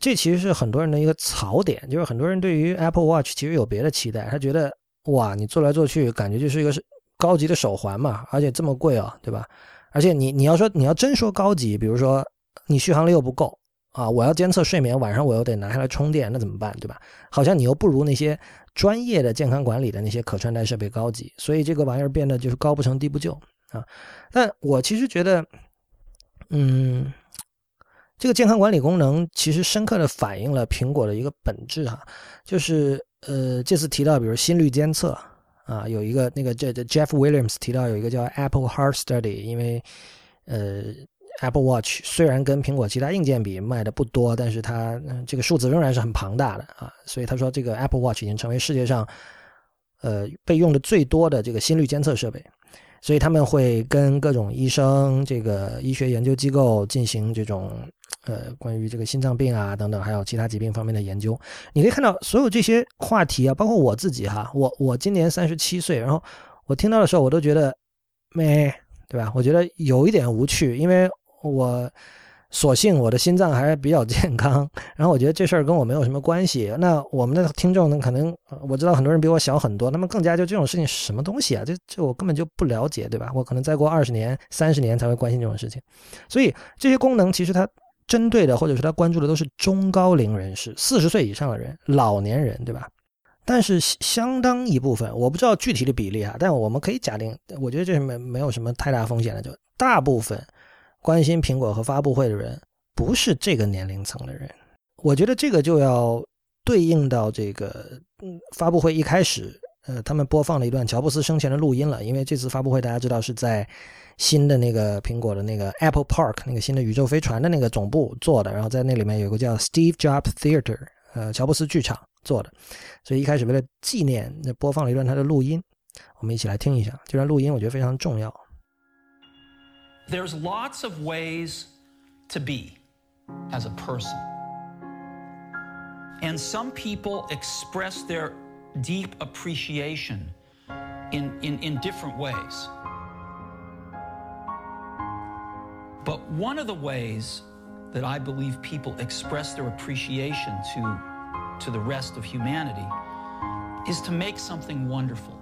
这其实是很多人的一个槽点，就是很多人对于 Apple Watch 其实有别的期待，他觉得哇，你做来做去感觉就是一个高级的手环嘛，而且这么贵啊，对吧？而且你要真说高级，比如说你续航力又不够啊，我要监测睡眠，晚上我又得拿下来充电，那怎么办，对吧？好像你又不如那些专业的健康管理的那些可穿戴设备高级，所以这个玩意儿变得就是高不成低不就啊。但我其实觉得这个健康管理功能其实深刻的反映了苹果的一个本质哈，就是这次提到比如心率监测啊，有一个那个这 Jeff Williams 提到有一个叫 Apple Heart Study， 因为Apple Watch 虽然跟苹果其他硬件比卖的不多，但是它这个数字仍然是很庞大的啊，所以他说这个 Apple Watch 已经成为世界上被用的最多的这个心率监测设备。所以他们会跟各种医生、这个医学研究机构进行这种关于这个心脏病啊等等，还有其他疾病方面的研究。你可以看到所有这些话题啊，包括我自己哈，我今年37岁，然后我听到的时候我都觉得对吧？我觉得有一点无趣，因为我所幸我的心脏还比较健康，然后我觉得这事儿跟我没有什么关系。那我们的听众呢，可能我知道很多人比我小很多，他们更加就这种事情什么东西啊，这我根本就不了解，对吧？我可能再过20年30年才会关心这种事情。所以这些功能其实它针对的或者是它关注的都是中高龄人士、40岁以上的人、老年人，对吧？但是相当一部分，我不知道具体的比例啊，但我们可以假定，我觉得这是没有什么太大风险的，就大部分关心苹果和发布会的人不是这个年龄层的人。我觉得这个就要对应到这个发布会一开始他们播放了一段乔布斯生前的录音了，因为这次发布会大家知道是在新的那个苹果的那个 Apple Park 那个新的宇宙飞船的那个总部做的，然后在那里面有个叫 Steve Jobs Theater 乔布斯剧场做的，所以一开始为了纪念播放了一段他的录音，我们一起来听一下。这段录音我觉得非常重要。There's lots of ways to be as a person. And some people express their deep appreciation in different ways. But one of the ways that I believe people express their appreciation to the rest of humanity is to make something wonderful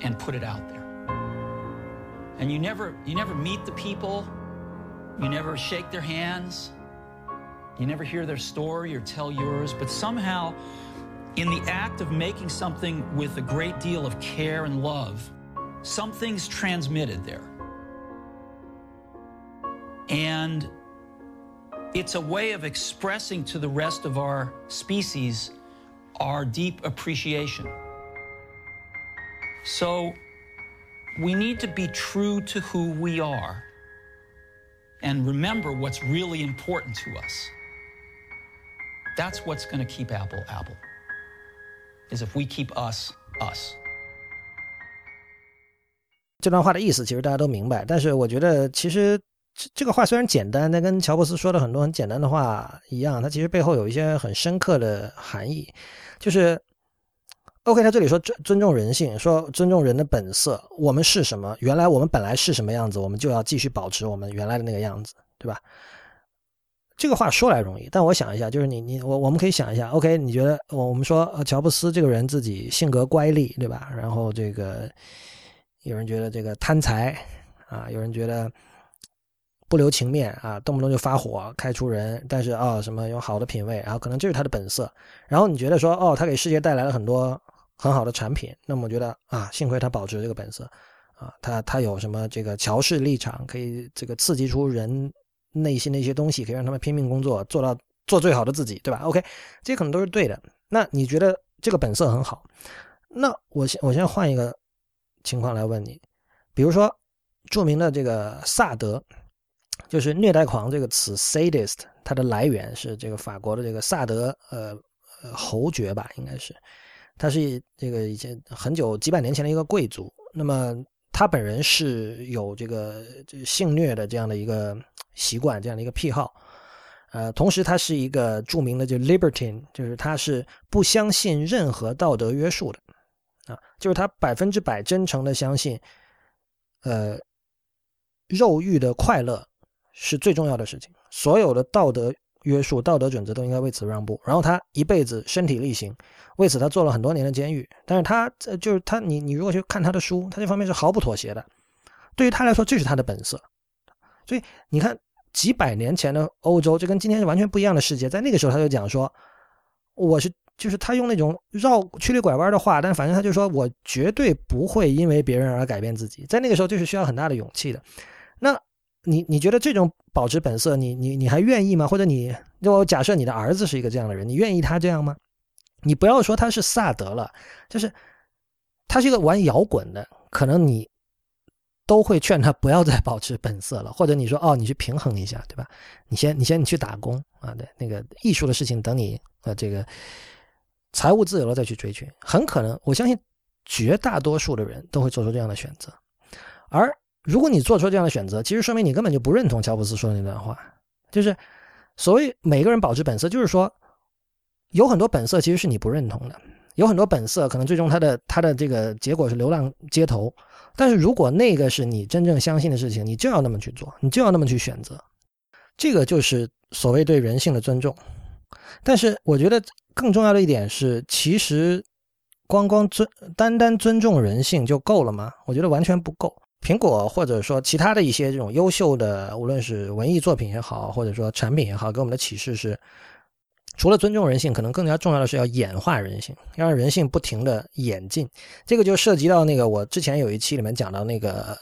and put it out there.And you never meet the people, you never shake their hands, you never hear their story or tell yours, but somehow in the act of making something with a great deal of care and love, something's transmitted there. And it's a way of expressing to the rest of our species our deep appreciation. So,We need to be true to who we are and remember what's really important to us. That's what's going to keep Apple Apple, is if we keep us us. 这段话的意思其实大家都明白，但是我觉得其实这个话虽然简单，但跟乔布斯说的很多很简单的话一样，它其实背后有一些很深刻的含义，就是OK， 他这里说尊重人性，说尊重人的本色，我们是什么，原来我们本来是什么样子，我们就要继续保持我们原来的那个样子，对吧？这个话说来容易，但我想一下，就是我们可以想一下 OK， 你觉得我们说乔布斯这个人自己性格乖戾，对吧？然后这个有人觉得这个贪财啊，有人觉得不留情面啊，动不动就发火开除人，但是什么有好的品味，然后可能这是他的本色。然后你觉得说他给世界带来了很多很好的产品，那么我觉得幸亏他保持这个本色啊，他有什么这个乔氏立场，可以这个刺激出人内心的一些东西，可以让他们拼命工作，做最好的自己，对吧？ OK， 这可能都是对的。那你觉得这个本色很好，那我现在换一个情况来问你，比如说著名的这个萨德，就是虐待狂这个词 sadist， 它的来源是这个法国的这个萨德侯爵吧，应该是，他是这个以前很久几百年前的一个贵族，那么他本人是有这个性虐的这样的一个习惯，这样的一个癖好，同时他是一个著名的就 libertine， 就是他是不相信任何道德约束的啊，就是他100%真诚的相信，肉欲的快乐是最重要的事情，所有的道德约束、道德准则都应该为此让步。然后他一辈子身体力行，为此他坐了很多年的监狱。但是他就是他，你如果去看他的书，他这方面是毫不妥协的。对于他来说，这是他的本色。所以你看，几百年前的欧洲，这跟今天是完全不一样的世界。在那个时候，他就讲说，我是。就是他用那种绕曲里拐弯的话，但反正他就说我绝对不会因为别人而改变自己，在那个时候就是需要很大的勇气的。那你觉得这种保持本色，你还愿意吗？或者你就假设你的儿子是一个这样的人，你愿意他这样吗？你不要说他是萨德了，就是他是一个玩摇滚的，可能你都会劝他不要再保持本色了，或者你说哦，你去平衡一下，对吧？你去打工啊，对，那个艺术的事情等你这个。财务自由了再去追寻，很可能我相信绝大多数的人都会做出这样的选择。而如果你做出这样的选择，其实说明你根本就不认同乔布斯说的那段话，就是所谓每个人保持本色，就是说有很多本色其实是你不认同的，有很多本色可能最终他的这个结果是流浪街头，但是如果那个是你真正相信的事情，你就要那么去做，你就要那么去选择，这个就是所谓对人性的尊重。但是我觉得更重要的一点是，其实单单尊重人性就够了吗？我觉得完全不够。苹果或者说其他的一些这种优秀的，无论是文艺作品也好，或者说产品也好，给我们的启示是，除了尊重人性，可能更加重要的是要演化人性，要让人性不停的演进。这个就涉及到那个我之前有一期里面讲到那个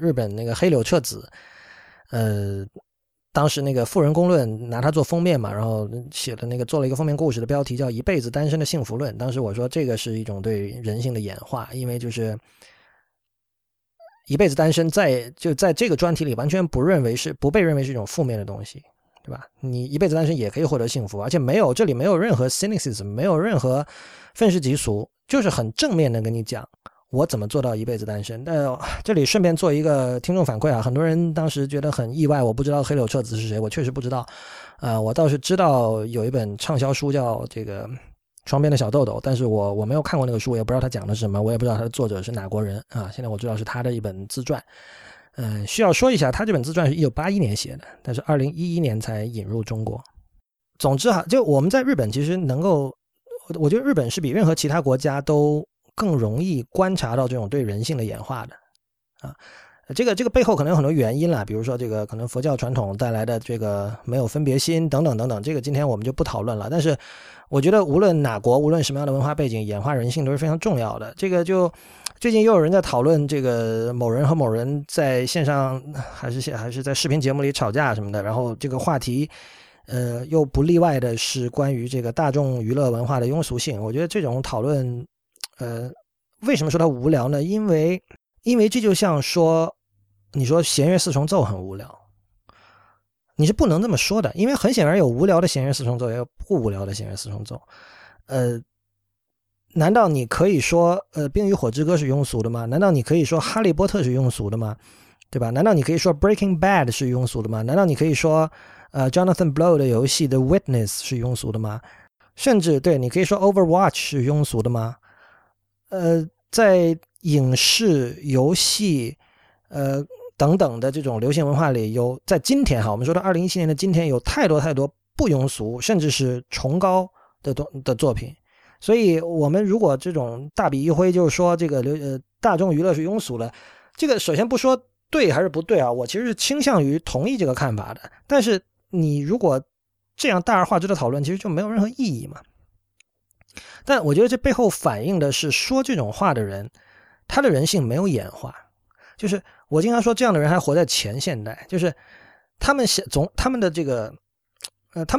日本那个黑柳彻子，当时那个《富人公论》拿它做封面嘛，然后做了一个封面故事的标题叫一辈子单身的幸福论。当时我说这个是一种对人性的演化，因为就是一辈子单身在这个专题里完全不被认为是一种负面的东西，对吧？你一辈子单身也可以获得幸福，而且这里没有任何 cynicism， 没有任何愤世嫉俗，就是很正面的跟你讲我怎么做到一辈子单身。但这里顺便做一个听众反馈啊，很多人当时觉得很意外，我不知道黑柳彻子是谁，我确实不知道。我倒是知道有一本畅销书叫这个床边的小豆豆，但是我没有看过那个书，我也不知道他讲的是什么，我也不知道他的作者是哪国人啊。现在我知道是他的一本自传。需要说一下，他这本自传是1981年写的，但是2011年才引入中国。总之哈，就我们在日本其实我觉得日本是比任何其他国家都更容易观察到这种对人性的演化的啊，这个背后可能有很多原因啦，比如说这个可能佛教传统带来的这个没有分别心等等等等，这个今天我们就不讨论了。但是我觉得无论哪国，无论什么样的文化背景，演化人性都是非常重要的。这个就最近又有人在讨论这个某人和某人在线上还是在视频节目里吵架什么的，然后这个话题又不例外的是关于这个大众娱乐文化的庸俗性。我觉得这种讨论为什么说它无聊呢？因为这就像说你说弦乐四重奏很无聊，你是不能这么说的，因为很显然有无聊的弦乐四重奏，也有不无聊的弦乐四重奏。难道你可以说冰与火之歌是庸俗的吗？难道你可以说哈利波特是庸俗的吗？对吧？难道你可以说 Breaking Bad 是庸俗的吗？难道你可以说Jonathan Blow 的游戏的 Witness 是庸俗的吗？甚至对，你可以说 Overwatch 是庸俗的吗？在影视、游戏等等的这种流行文化里，在今天哈，我们说到2017年的今天，有太多太多不庸俗甚至是崇高的作品。所以我们如果这种大笔一挥就是说这个大众娱乐是庸俗了，这个首先不说对还是不对啊，我其实是倾向于同意这个看法的，但是你如果这样大而化之的讨论，其实就没有任何意义嘛。但我觉得这背后反映的是说这种话的人他的人性没有演化。就是我经常说这样的人还活在前现代，就是他们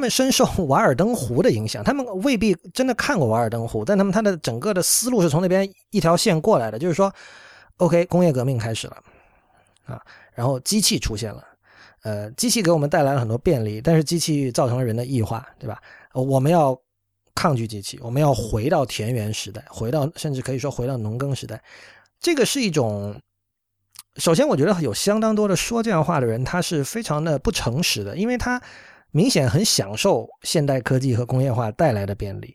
深受瓦尔登湖的影响，他们未必真的看过瓦尔登湖，但他的整个的思路是从那边一条线过来的，就是说 OK， 工业革命开始了啊，然后机器出现了，机器给我们带来了很多便利，但是机器造成了人的异化，对吧？我们要抗拒机器，我们要回到田园时代，甚至可以说回到农耕时代。这个是一种，首先我觉得有相当多的说这样话的人他是非常的不诚实的，因为他明显很享受现代科技和工业化带来的便利，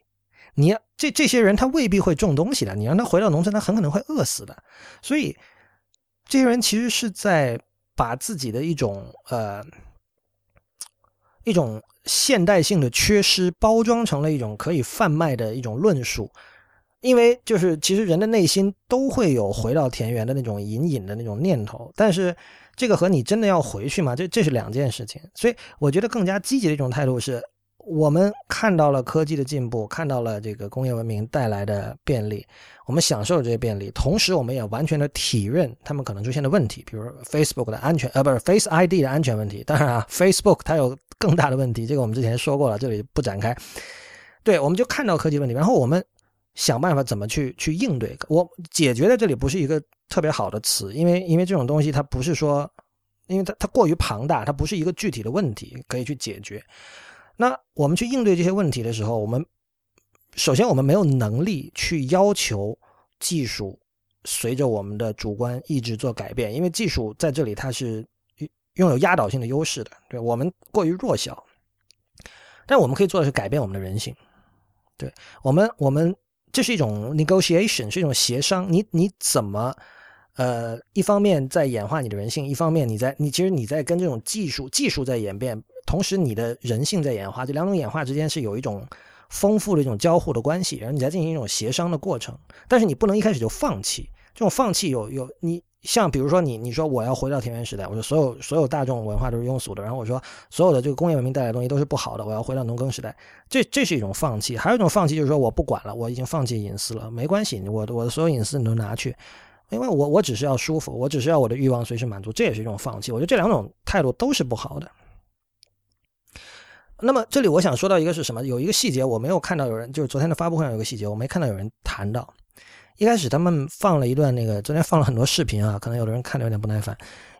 你这些人他未必会种东西的，你让他回到农村他很可能会饿死的。所以这些人其实是在把自己的一种现代性的缺失包装成了一种可以贩卖的一种论述。因为就是其实人的内心都会有回到田园的那种隐隐的那种念头，但是这个和你真的要回去嘛，这是两件事情。所以我觉得更加积极的一种态度是，我们看到了科技的进步，看到了这个工业文明带来的便利，我们享受这些便利，同时我们也完全的体认他们可能出现的问题，比如 Facebook 的安全不是 Face ID 的安全问题。当然啊 Facebook 它有更大的问题，这个我们之前说过了，这里不展开。对，我们就看到科技问题，然后我们想办法怎么去应对。我解决在这里不是一个特别好的词，因为这种东西它不是说，因为它过于庞大，它不是一个具体的问题可以去解决。那我们去应对这些问题的时候，首先我们没有能力去要求技术随着我们的主观意志做改变，因为技术在这里它是拥有压倒性的优势的，对，我们过于弱小。但我们可以做的是改变我们的人性，对，我们这是一种 negotiation， 是一种协商。你怎么一方面在演化你的人性，一方面你其实在跟这种技术在演变，同时你的人性在演化，这两种演化之间是有一种丰富的一种交互的关系，然后你在进行一种协商的过程。但是你不能一开始就放弃，这种放弃有你像比如说你说我要回到田园时代，我说所有大众文化都是庸俗的，然后我说所有的这个工业文明带来的东西都是不好的，我要回到农耕时代，这是一种放弃。还有一种放弃就是说我不管了，我已经放弃隐私了，没关系，我的所有隐私你都拿去，因为我只是要舒服，我只是要我的欲望随时满足，这也是一种放弃。我觉得这两种态度都是不好的。那么这里我想说到一个是什么，有一个细节我没有看到有人，就是昨天的发布会上有个细节我没看到有人谈到。一开始他们放了一段那个，昨天放了很多视频啊，可能有的人看得有点不耐烦。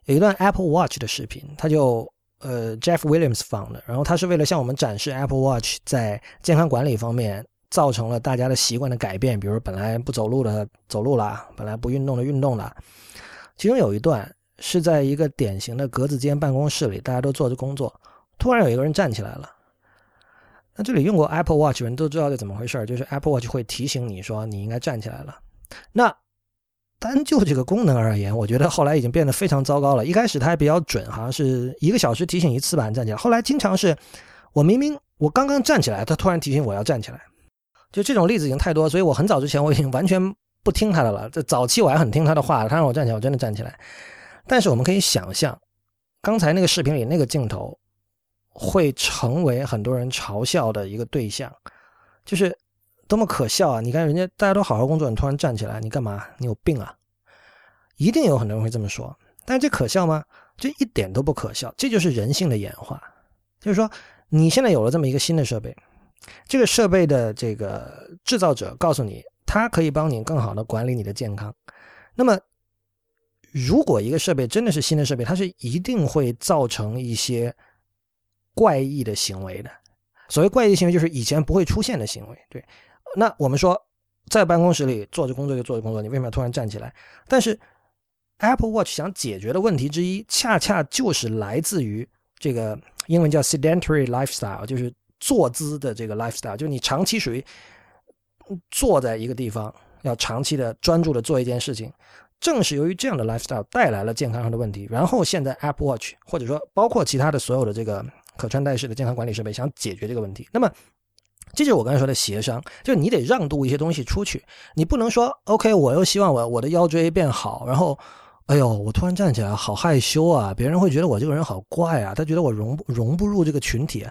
有一段 Apple Watch 的视频，他就Jeff Williams 放的，然后他是为了向我们展示 Apple Watch 在健康管理方面造成了大家的习惯的改变，比如本来不走路的走路啦，本来不运动的运动啦。其中有一段是在一个典型的格子间办公室里，大家都做着工作，突然有一个人站起来了。那这里用过 Apple Watch 人都知道这怎么回事，就是 Apple Watch 会提醒你说你应该站起来了。那单就这个功能而言，我觉得后来已经变得非常糟糕了。一开始它还比较准，好像是1个小时提醒一次吧，你站起来。后来经常是我刚刚站起来，它突然提醒我要站起来。就这种例子已经太多，所以我很早之前我已经完全不听它的了。这早期我还很听它的话，它让我站起来我真的站起来。但是我们可以想象刚才那个视频里那个镜头会成为很多人嘲笑的一个对象，就是多么可笑啊！你看人家大家都好好工作，你突然站起来，你干嘛？你有病啊！一定有很多人会这么说，但是这可笑吗？这一点都不可笑，这就是人性的演化。就是说，你现在有了这么一个新的设备，这个设备的这个制造者告诉你，它可以帮你更好的管理你的健康。那么，如果一个设备真的是新的设备，它是一定会造成一些怪异的行为的。所谓怪异行为就是以前不会出现的行为，对。那我们说在办公室里做着工作就做着工作，你为什么突然站起来？但是 Apple Watch 想解决的问题之一恰恰就是来自于这个英文叫 sedentary lifestyle， 就是坐姿的这个 lifestyle， 就是你长期属于坐在一个地方，要长期的专注的做一件事情。正是由于这样的 lifestyle 带来了健康上的问题，然后现在 Apple Watch 或者说包括其他的所有的这个可穿戴式的健康管理设备想解决这个问题。那么这就是我刚才说的协商，就是你得让渡一些东西出去，你不能说 OK 我又希望我的腰椎变好，然后哎呦我突然站起来好害羞啊，别人会觉得我这个人好怪啊，他觉得我融不入这个群体。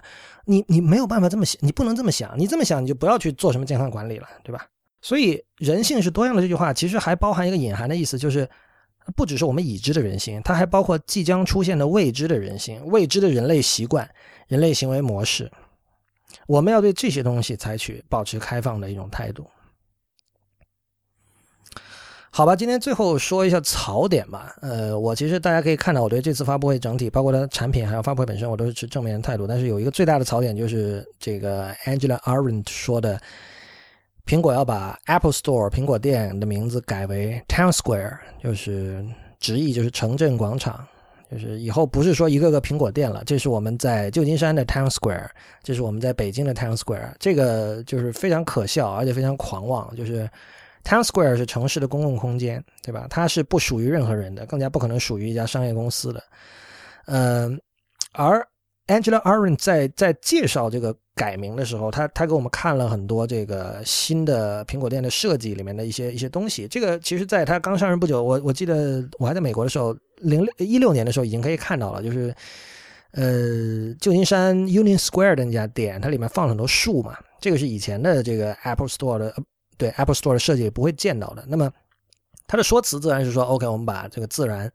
你没有办法这么想，你不能这么想，你这么想你就不要去做什么健康管理了，对吧？所以人性是多样的这句话其实还包含一个隐含的意思，就是不只是我们已知的人性，它还包括即将出现的未知的人性，未知的人类习惯，人类行为模式。我们要对这些东西采取保持开放的一种态度。好吧，今天最后说一下槽点吧。我其实大家可以看到我对这次发布会整体包括它的产品还有发布会本身我都是持正面态度，但是有一个最大的槽点就是这个 Angela Ahrendts 说的苹果要把 Apple Store 苹果店的名字改为 Town Square， 就是直译就是城镇广场，就是以后不是说一个个苹果店了，这是我们在旧金山的 Town Square， 这是我们在北京的 Town Square， 这个就是非常可笑而且非常狂妄。就是 Town Square 是城市的公共空间，对吧？它是不属于任何人的，更加不可能属于一家商业公司的。而 Angela Ahrendts 在介绍这个改名的时候，他给我们看了很多这个新的苹果店的设计里面的一些东西。这个其实在他刚上任不久，我记得我还在美国的时候，16年的时候已经可以看到了，就是旧金山 Union Square 的那家店，它里面放了很多树嘛，这个是以前的这个 Apple Store 的，对 Apple Store 的设计也不会见到的。那么他的说辞自然是说 OK， 我们把这个自然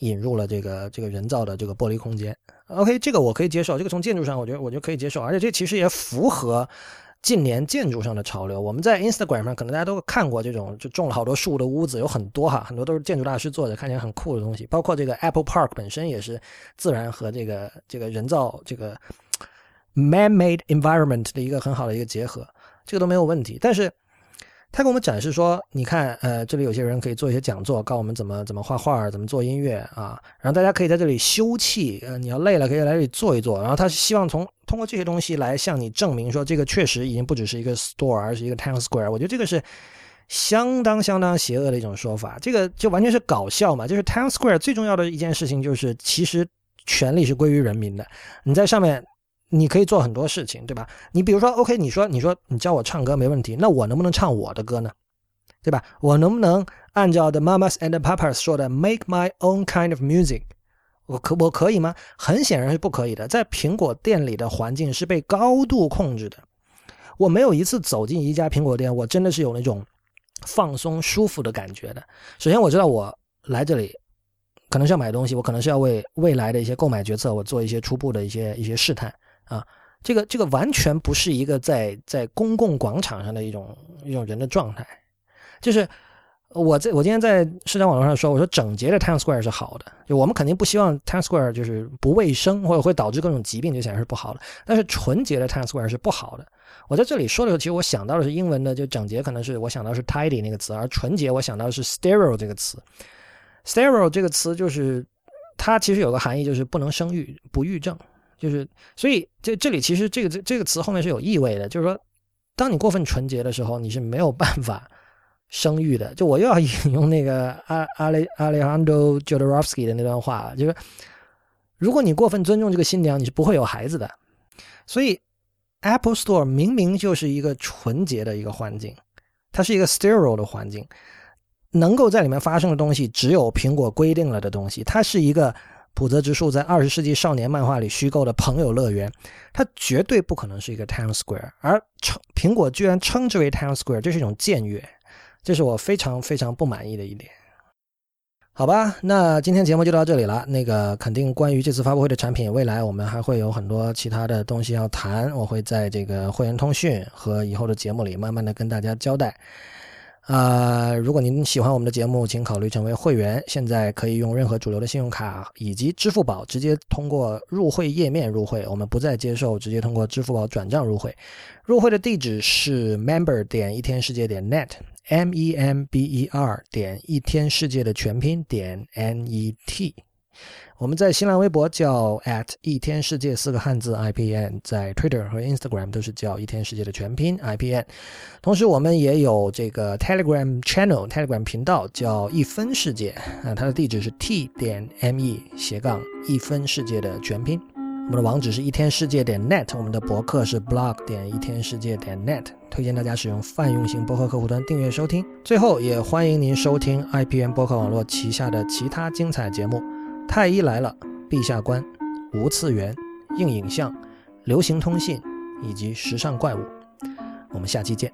引入了这个人造的这个玻璃空间。OK， 这个我可以接受，这个从建筑上我觉得可以接受，而且这其实也符合近年建筑上的潮流。我们在 Instagram 上可能大家都看过这种就种了好多树的屋子，有很多哈，很多都是建筑大师做的，看起来很酷的东西。包括这个 Apple Park 本身也是自然和这个人造这个 man-made environment 的一个很好的一个结合，这个都没有问题。但是他给我们展示说，你看，这里有些人可以做一些讲座，告诉我们怎么画画，怎么做音乐啊。然后大家可以在这里休憩，你要累了可以来这里坐一坐。然后他希望通过这些东西来向你证明说，这个确实已经不只是一个 store， 而是一个 Town Square。我觉得这个是相当相当邪恶的一种说法，这个就完全是搞笑嘛。就是 Town Square 最重要的一件事情就是，其实权力是归于人民的，你在上面。你可以做很多事情，对吧？你比如说 OK， 你说你教我唱歌没问题，那我能不能唱我的歌呢？对吧？我能不能按照 The Mamas and the Papas 说的 Make my own kind of music， 我可以吗？很显然是不可以的。在苹果店里的环境是被高度控制的，我没有一次走进一家苹果店我真的是有那种放松舒服的感觉的。首先我知道我来这里可能是要买东西，我可能是要为未来的一些购买决策我做一些初步的一些试探啊，这个完全不是一个在公共广场上的一种人的状态。就是我今天在社交网络上说，我说整洁的 Town Square 是好的，就我们肯定不希望 Town Square 就是不卫生或者会导致各种疾病，就显然是不好的。但是纯洁的 Town Square 是不好的。我在这里说的时候，其实我想到的是英文的，就整洁可能是我想到是 tidy 那个词，而纯洁我想到的是 sterile 这个词。sterile 这个词就是它其实有个含义，就是不能生育不育症。就是，所以这里其实这个词后面是有意味的，就是说，当你过分纯洁的时候，你是没有办法生育的。就我又要引用那个Alejandro Jodorowsky 的那段话，就是如果你过分尊重这个新娘，你是不会有孩子的。所以 Apple Store 明明就是一个纯洁的一个环境，它是一个 sterile 的环境，能够在里面发生的东西只有苹果规定了的东西，它是一个。浦泽直树在20世纪少年漫画里虚构的朋友乐园，它绝对不可能是一个 Town Square， 而苹果居然称之为 Town Square， 这是一种僭越，这是我非常非常不满意的一点。好吧，那今天节目就到这里了。那个肯定关于这次发布会的产品，未来我们还会有很多其他的东西要谈，我会在这个会员通讯和以后的节目里慢慢的跟大家交代。如果您喜欢我们的节目，请考虑成为会员。现在可以用任何主流的信用卡以及支付宝直接通过入会页面入会，我们不再接受直接通过支付宝转账入会。入会的地址是 member.1天世界.net member.1天世界的全拼.net。 我们在新浪微博叫 @1天世界4个汉字 IPN， 在 Twitter 和 Instagram 都是叫一天世界的全拼 IPN。 同时我们也有这个 Telegram Channel， Telegram 频道叫一分世界，它的地址是 t.me/一分世界的全拼。我们的网址是1天世界.net， 我们的博客是 blog.1天世界.net， 推荐大家使用泛用型播客客户端订阅收听。最后也欢迎您收听 IPN 播客网络旗下的其他精彩节目，太医来了、陛下观、无次元、硬影像、流行通信以及时尚怪物。我们下期见。